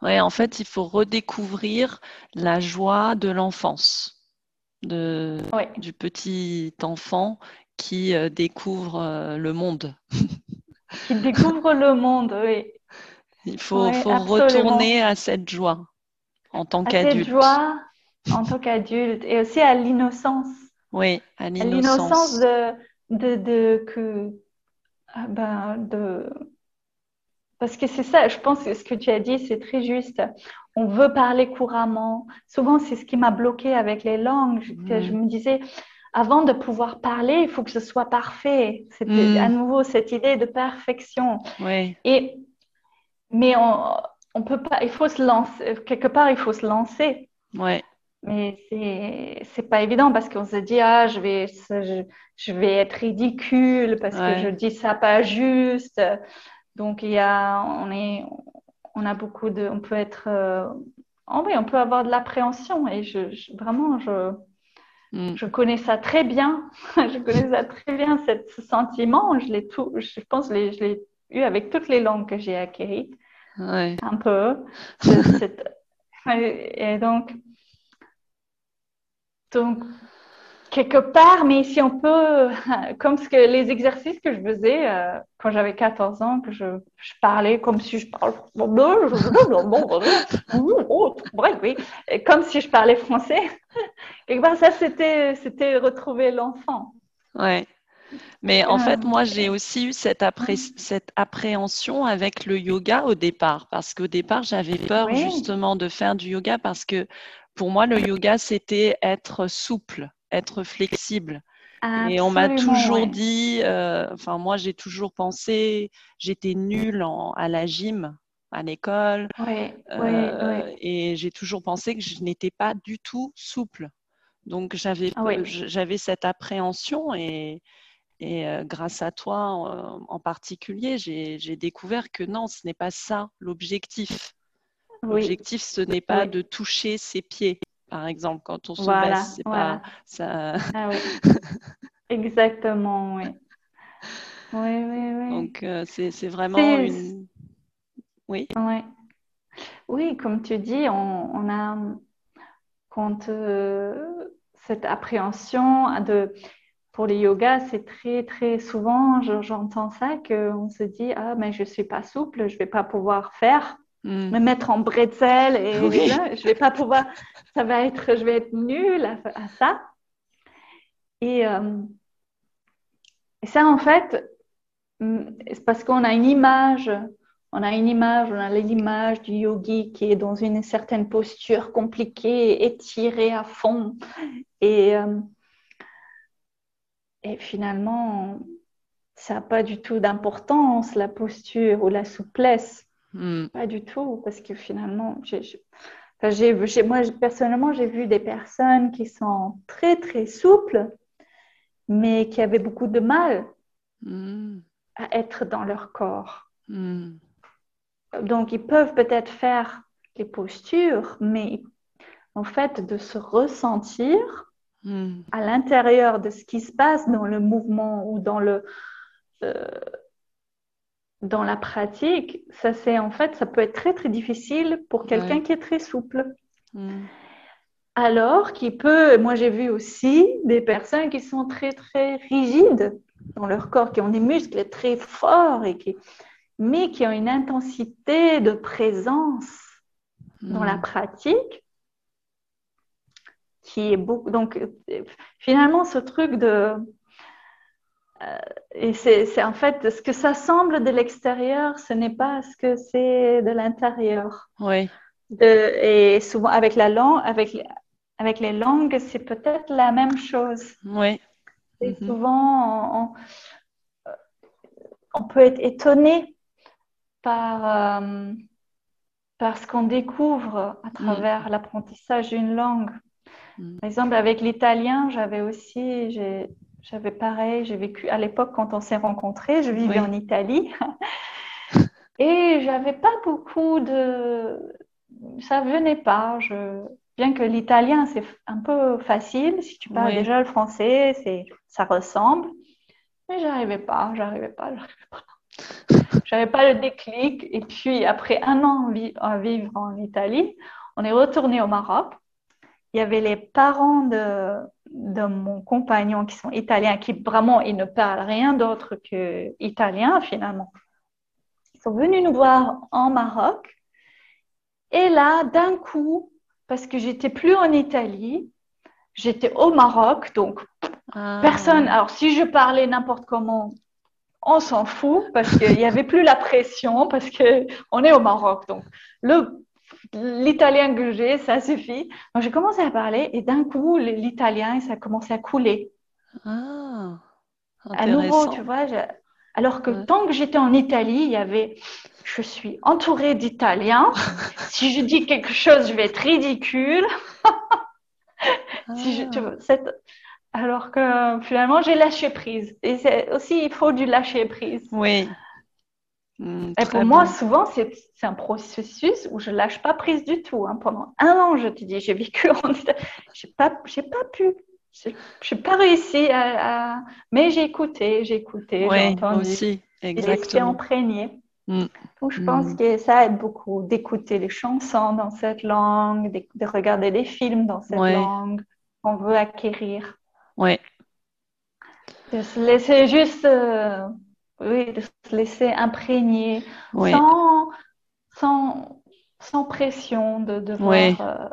Oui, en fait, il faut redécouvrir la joie de l'enfance, de, oui. du petit enfant qui euh, découvre euh, le monde. Qui découvre le monde, oui. Il faut, oui, faut retourner à cette joie en tant à qu'adulte. À cette joie en tant qu'adulte et aussi à l'innocence. Oui, à l'innocence. À l'innocence de, de, de, que... Ah ben de... Parce que c'est ça, je pense que ce que tu as dit, c'est très juste. On veut parler couramment. Souvent, c'est ce qui m'a bloquée avec les langues. Je, mmh. je me disais, avant de pouvoir parler, il faut que ce soit parfait. C'était mmh. à nouveau cette idée de perfection. Oui. Et, mais on, on peut pas, il faut se lancer. Quelque part, il faut se lancer. Ouais. Mais c'est, c'est pas évident parce qu'on se dit, ah, je vais, je, je vais être ridicule parce ouais. que je dis ça pas juste. Donc, il y a, on est, on a beaucoup de, on peut être, euh, oh oui, on peut avoir de l'appréhension et je, je vraiment, je, mm. je connais ça très bien. je connais ça très bien, cette, ce sentiment. Je l'ai tout, je pense, je l'ai, je l'ai eu avec toutes les langues que j'ai acquises. Ouais. Un peu. Cette, et donc, Donc, quelque part, mais si on peut, comme ce que, les exercices que je faisais euh, quand j'avais quatorze ans, que je, je parlais comme si je parlais comme si je parlais français, quelque part, ça, c'était, c'était retrouver l'enfant. Ouais. Mais en fait, moi, j'ai aussi eu cette, appré- cette appréhension avec le yoga au départ, parce qu'au départ, j'avais peur oui. justement de faire du yoga, parce que pour moi, le yoga, c'était être souple, être flexible. Absolument, et on m'a toujours ouais. dit, euh, enfin moi, j'ai toujours pensé, j'étais nulle en, à la gym, à l'école, ouais, euh, ouais, ouais. et j'ai toujours pensé que je n'étais pas du tout souple. Donc, j'avais, ah, ouais. j'avais cette appréhension et... Et euh, grâce à toi en, en particulier, j'ai, j'ai découvert que non, ce n'est pas ça l'objectif. Oui. L'objectif, ce n'est pas oui. de toucher ses pieds, par exemple, quand on se voilà, baisse. C'est voilà. pas ça. Ah, oui. Exactement, oui. Oui, oui, oui. Donc, euh, c'est, c'est vraiment c'est... une... Oui. Oui. Oui, comme tu dis, on, on a quand, euh, cette appréhension de... Pour le yoga, c'est très, très souvent, j'entends ça, qu'on se dit « Ah, mais je ne suis pas souple, je ne vais pas pouvoir faire, mm. me mettre en bretzel et oui. là, je ne vais pas pouvoir, ça va être, je vais être nulle à, à ça. » Et, euh, et ça, en fait, c'est parce qu'on a une image, on a une image, on a l'image du yogi qui est dans une certaine posture compliquée, étirée à fond. Et... Euh, Et finalement, ça n'a pas du tout d'importance, la posture ou la souplesse. Mm. Pas du tout, parce que finalement, j'ai, j'ai, enfin, j'ai, j'ai, moi, personnellement, j'ai vu des personnes qui sont très, très souples, mais qui avaient beaucoup de mal mm. à être dans leur corps. Mm. Donc, ils peuvent peut-être faire les postures, mais en fait, de se ressentir... Mm. à l'intérieur de ce qui se passe dans le mouvement ou dans le euh, dans la pratique, ça c'est en fait ça peut être très très difficile pour quelqu'un ouais. qui est très souple. Mm. Alors qu'il peut, moi j'ai vu aussi des personnes qui sont très très rigides dans leur corps, qui ont des muscles très forts et qui mais qui ont une intensité de présence mm. dans la pratique. Qui est beaucoup, donc finalement ce truc de euh, et c'est, c'est en fait ce que ça semble de l'extérieur, ce n'est pas ce que c'est de l'intérieur. Oui. De, et souvent avec la langue, avec avec les langues, c'est peut-être la même chose. Oui. Et mm-hmm. souvent on, on peut être étonné par euh, par ce qu'on découvre à travers mm. l'apprentissage d'une langue. Par exemple, avec l'italien, j'avais aussi, j'ai, j'avais pareil, j'ai vécu, à l'époque, quand on s'est rencontrés, je vivais oui. en Italie et j'avais pas beaucoup de, ça venait pas, je... bien que l'italien, c'est un peu facile, si tu parles oui. déjà le français, c'est... ça ressemble, mais j'arrivais pas, j'arrivais pas, j'arrivais pas. J'avais pas le déclic et puis après un an à vivre en Italie, on est retourné au Maroc. Il y avait les parents de, de mon compagnon qui sont italiens, qui vraiment, ils ne parlent rien d'autre que italien finalement. Ils sont venus nous voir en Maroc. Et là, d'un coup, parce que je n'étais plus en Italie, j'étais au Maroc. Donc, ah. personne... Alors, si je parlais n'importe comment, on s'en fout parce qu'il n'y avait plus la pression parce qu'on est au Maroc. Donc, le... l'italien que j'ai, ça suffit. Donc, j'ai commencé à parler et d'un coup, l'italien, ça a commencé à couler. Ah, à nouveau, tu vois. Je... Alors que ouais. tant que j'étais en Italie, il y avait... Je suis entourée d'Italiens. Si je dis quelque chose, je vais être ridicule. ah. si je... tu vois, cette... Alors que finalement, j'ai lâché prise. Et c'est aussi, il faut du lâcher prise. Oui. Mmh, et pour moi, bien. souvent, c'est, c'est un processus où je ne lâche pas prise du tout. Hein. Pendant un an, je te dis, j'ai vécu en Italie. Je n'ai pas, j'ai pas pu, je n'ai pas réussi à, à... Mais j'ai écouté, j'ai écouté, ouais, j'ai entendu. Aussi, exactement. Et j'étais imprégnée. Mmh. Donc, je pense mmh. que ça aide beaucoup d'écouter les chansons dans cette langue, de, de regarder des films dans cette ouais. langue. qu'on veut acquérir. Oui. De se laisser juste, euh, oui, de se laisser imprégner, oui. sans, sans, sans pression de devoir... Oui. Euh...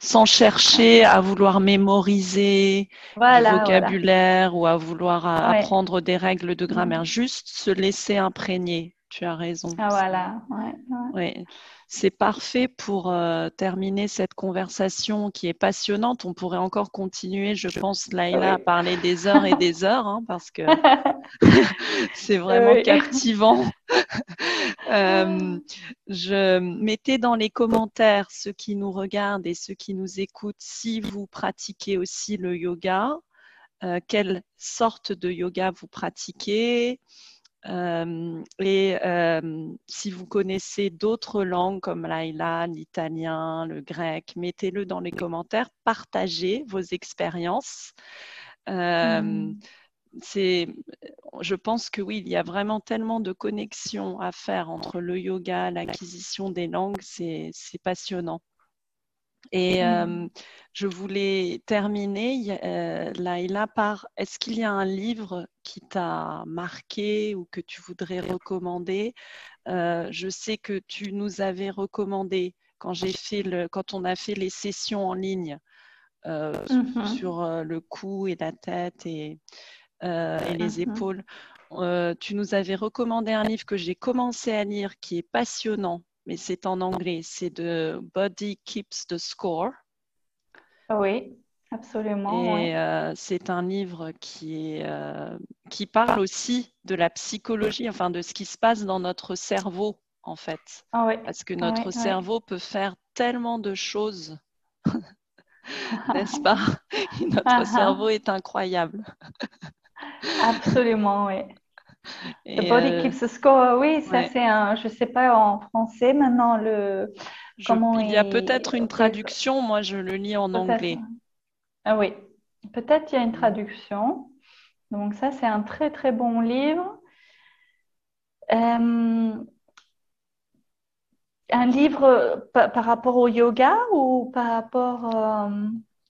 Sans chercher à vouloir mémoriser voilà, du vocabulaire voilà. ou à vouloir à, ouais. apprendre des règles de grammaire, juste se laisser imprégner. Tu as raison. Ah voilà. Ouais, ouais. Ouais. C'est parfait pour euh, terminer cette conversation qui est passionnante. On pourrait encore continuer, je pense, Laila, oui. à parler des heures et des heures, hein, parce que c'est vraiment oui. captivant. euh, je mettez dans les commentaires ceux qui nous regardent et ceux qui nous écoutent si vous pratiquez aussi le yoga, euh, quelle sorte de yoga vous pratiquez. Euh, et euh, si vous connaissez d'autres langues comme Laila, l'italien, le grec, mettez-le dans les commentaires, partagez vos expériences. Euh, mm. c'est, je pense que oui, il y a vraiment tellement de connexions à faire entre le yoga, l'acquisition des langues, c'est, c'est passionnant. Et euh, je voulais terminer, euh, Laila, par est-ce qu'il y a un livre qui t'a marqué ou que tu voudrais recommander? euh, Je sais que tu nous avais recommandé quand, j'ai fait le, quand on a fait les sessions en ligne euh, mm-hmm. sur, sur euh, le cou et la tête et, euh, et les mm-hmm. épaules. Euh, tu nous avais recommandé un livre que j'ai commencé à lire qui est passionnant. Mais c'est en anglais, c'est de The Body Keeps the Score. Oui, absolument. Et ouais. euh, c'est un livre qui, est, euh, qui parle aussi de la psychologie, enfin de ce qui se passe dans notre cerveau, en fait. Ah, oui. Parce que notre oui, cerveau oui. peut faire tellement de choses, n'est-ce pas? Notre cerveau est incroyable. Absolument, oui. Et The Body euh, Keeps the Score, oui, ça ouais. c'est un, je ne sais pas en français maintenant, le, je, comment il y a il, peut-être une traduction, moi je le lis en peut-être. anglais. Ah oui, peut-être il y a une traduction, donc ça c'est un très très bon livre. Euh, un livre pa- par rapport au yoga ou par rapport… Euh...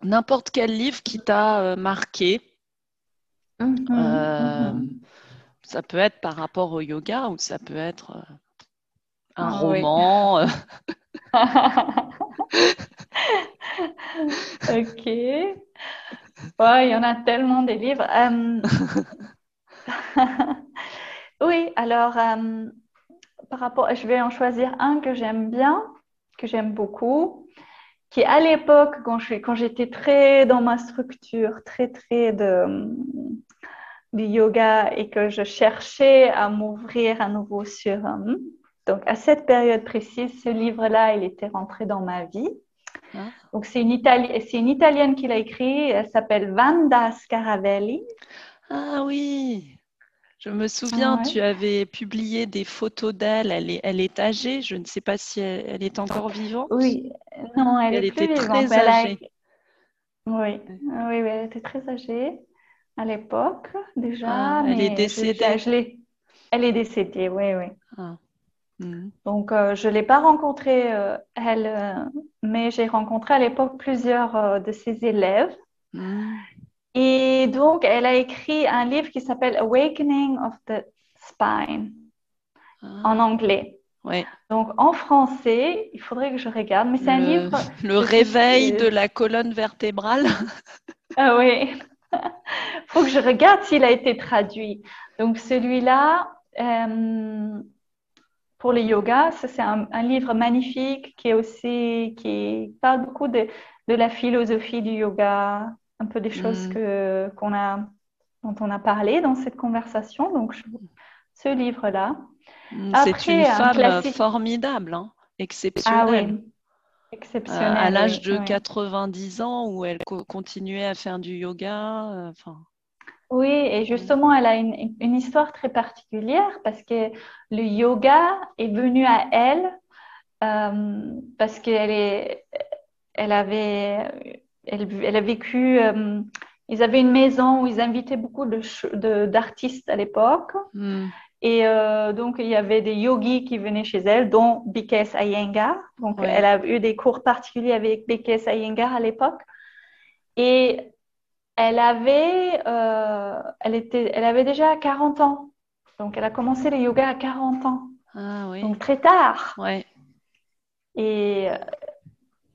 N'importe quel livre qui t'a euh, marqué. Mm-hmm, euh, mm-hmm. Ça peut être par rapport au yoga ou ça peut être un ah, roman. Oui. Ok. Ouais, il y en a tellement des livres. Euh... oui, alors, euh, par rapport, je vais en choisir un que j'aime bien, que j'aime beaucoup, qui à l'époque, quand, je, quand j'étais très dans ma structure, très, très de... du yoga et que je cherchais à m'ouvrir à nouveau sur... Donc, à cette période précise, ce livre-là, il était rentré dans ma vie. Ah. Donc, c'est une, Itali... c'est une Italienne qui l'a écrit. Elle s'appelle Vanda Scaravelli. Ah oui, je me souviens, ah, ouais. tu avais publié des photos d'elle. Elle est, elle est âgée, je ne sais pas si elle, elle est encore vivante. Oui, non, elle, elle est était plus vivante. Très âgée. Elle a... oui. Oui, oui, elle était très âgée. À l'époque, déjà. Ah, elle mais est décédée. Je, je, je elle est décédée, oui, oui. Ah. Mmh. Donc, euh, je ne l'ai pas rencontrée, euh, elle, euh, mais j'ai rencontré à l'époque plusieurs euh, de ses élèves. Mmh. Et donc, elle a écrit un livre qui s'appelle Awakening of the Spine, ah. en anglais. Oui. Donc, en français, il faudrait que je regarde, mais c'est un le, livre... Le réveil de la colonne vertébrale. Ah oui. Il faut que je regarde s'il a été traduit. Donc, celui-là, euh, pour le yoga, ça, c'est un, un livre magnifique qui, est aussi, qui parle beaucoup de, de la philosophie du yoga, un peu des choses mmh. que, qu'on a, dont on a parlé dans cette conversation. Donc, je, ce livre-là. Mmh, Après, c'est une femme un classique... formidable, hein, exceptionnelle. Ah, oui. Exceptionnelle. Euh, à l'âge de oui. quatre-vingt-dix ans où elle co- continuait à faire du yoga. Euh, enfin... Oui, et justement, elle a une, une histoire très particulière parce que le yoga est venu à elle euh, parce qu'elle est, elle avait, elle, elle a vécu. Euh, ils avaient une maison où ils invitaient beaucoup de, de, d'artistes à l'époque. Mm. Et euh, donc, il y avait des yogis qui venaient chez elle, dont Bikas Iyengar. Donc, ouais. elle a eu des cours particuliers avec Bikas Iyengar à l'époque. Et elle avait, euh, elle était, elle avait déjà quarante ans. Donc, elle a commencé le yoga à quarante ans. Ah, oui. Donc, très tard. Ouais. Et,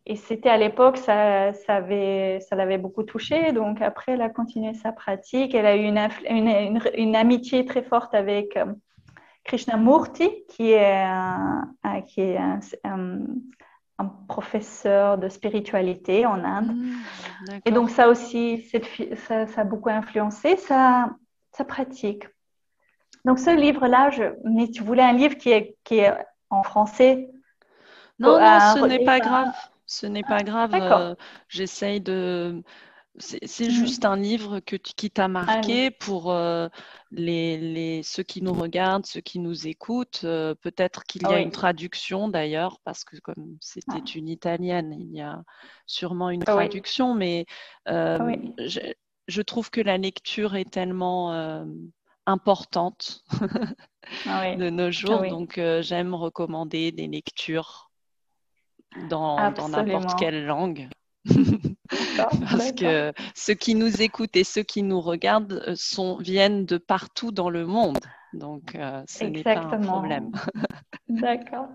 et c'était à l'époque, ça, ça, avait, ça l'avait beaucoup touchée. Donc, après, elle a continué sa pratique. Elle a eu une, une, une, une amitié très forte avec euh, Krishnamurti, qui est un, un, qui est un, un, un professeur de spiritualité en Inde. Mmh, et donc, ça aussi, cette, ça, ça a beaucoup influencé sa, sa pratique. Donc, ce livre-là, je... mais tu voulais un livre qui est, qui est en français? Non, non, ce n'est pas grave. Ce n'est pas grave. Euh, j'essaye de... C'est, c'est juste un livre que tu, qui t'a marqué. Allez. Pour euh, les, les, ceux qui nous regardent, ceux qui nous écoutent. Euh, peut-être qu'il y a, oui, une traduction d'ailleurs, parce que comme c'était ah. une italienne, il y a sûrement une traduction. Oui. Mais euh, oui. je, je trouve que la lecture est tellement... Euh, importante de nos jours. Ah oui. Donc, euh, j'aime recommander des lectures dans, dans n'importe quelle langue. Parce que ceux qui nous écoutent et ceux qui nous regardent sont, viennent de partout dans le monde. Donc, euh, ce Exactement. n'est pas un problème. D'accord,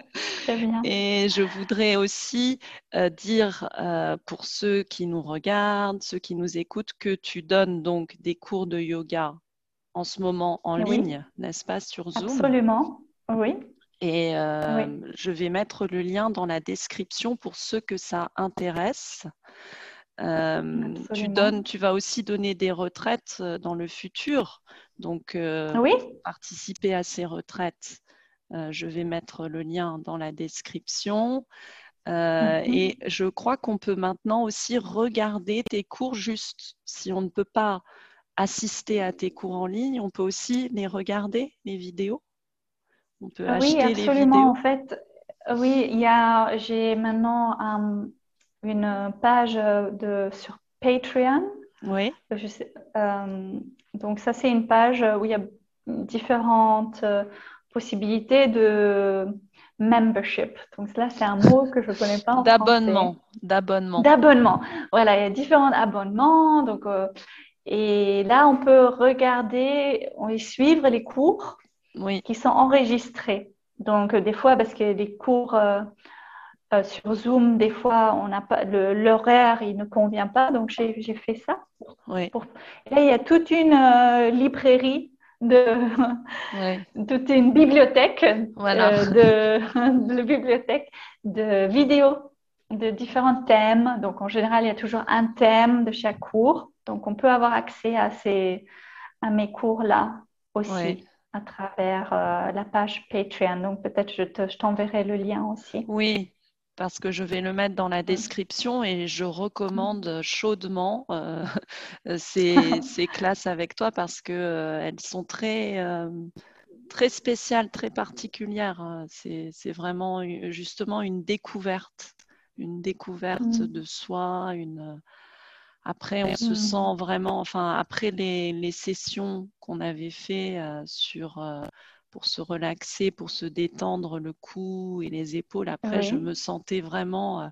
très bien. Et je voudrais aussi euh, dire euh, pour ceux qui nous regardent, ceux qui nous écoutent, que tu donnes donc des cours de yoga en ce moment en oui. ligne, n'est-ce pas, sur Zoom? Absolument, oui. Et euh, oui. je vais mettre le lien dans la description pour ceux que ça intéresse. Euh, tu donnes, tu vas aussi donner des retraites dans le futur. Donc, euh, oui. participer à ces retraites. Euh, je vais mettre le lien dans la description. Euh, mm-hmm. Et je crois qu'on peut maintenant aussi regarder tes cours juste. Si on ne peut pas assister à tes cours en ligne, on peut aussi les regarder, les vidéos. On peut acheter les vidéos. Oui, absolument. En fait, oui, il y a, j'ai maintenant um, une page de sur Patreon. Oui. Je sais, euh, donc ça, c'est une page où il y a différentes possibilités de membership. Donc là, c'est un mot que je ne connais pas en d'abonnement, français. D'abonnement. D'abonnement. Voilà, il y a différents abonnements. Donc euh, et là, on peut regarder et suivre les cours oui. qui sont enregistrés. Donc, des fois, parce que les cours euh, euh, sur Zoom, des fois, on n'a pas le, l'horaire, il ne convient pas. Donc, j'ai, j'ai fait ça. Oui. Pour... Et là, il y a toute une euh, librairie, de... oui. toute une bibliothèque, voilà. euh, de... de bibliothèque de vidéos de différents thèmes. Donc, en général, il y a toujours un thème de chaque cours. Donc, on peut avoir accès à, ces, à mes cours-là aussi oui. à travers euh, la page Patreon. Donc, peut-être je, te, je t'enverrai le lien aussi. Oui, parce que je vais le mettre dans la description et je recommande chaudement euh, ces, ces classes avec toi parce qu'elles euh, sont très, euh, très spéciales, très particulières. C'est, c'est vraiment justement une découverte, une découverte mmh. de soi, une... Après, on mmh. se sent vraiment, enfin, après les, les sessions qu'on avait fait euh, sur, euh, pour se relaxer, pour se détendre le cou et les épaules, après, oui. je me sentais vraiment euh,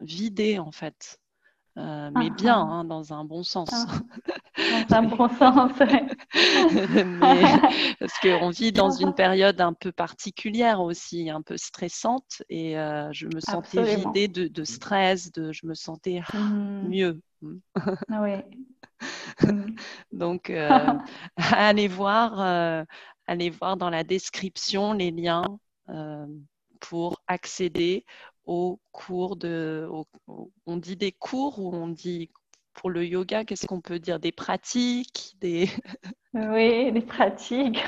vidée, en fait. Euh, mais ah, bien, ah. Hein, dans un bon sens. Ah. Dans un bon sens, oui. Mais, parce qu'on vit dans une période un peu particulière aussi, un peu stressante, et euh, je me sentais Absolument. vidée de, de stress, de, je me sentais mmh. mieux. Oui. Donc, euh, allez voir, euh, allez voir dans la description les liens euh, pour accéder aux cours de. Aux, aux, on dit des cours ou on dit pour le yoga, qu'est-ce qu'on peut dire? Des pratiques, des. Oui, des pratiques,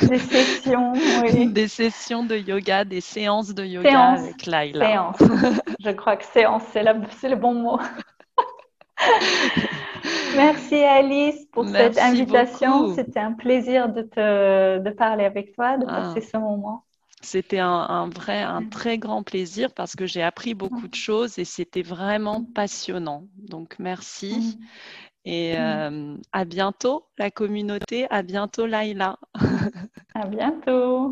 des sessions, oui. Des sessions de yoga, des séances de yoga séance. avec Laila. Séance. Je crois que séance, c'est, la, c'est le bon mot. Merci Alice pour Merci cette invitation. Beaucoup. C'était un plaisir de te de parler avec toi, de ah. passer ce moment. C'était un, un vrai, un très grand plaisir parce que j'ai appris beaucoup de choses et c'était vraiment passionnant. Donc merci et euh, à bientôt la communauté, à bientôt Laila. À bientôt.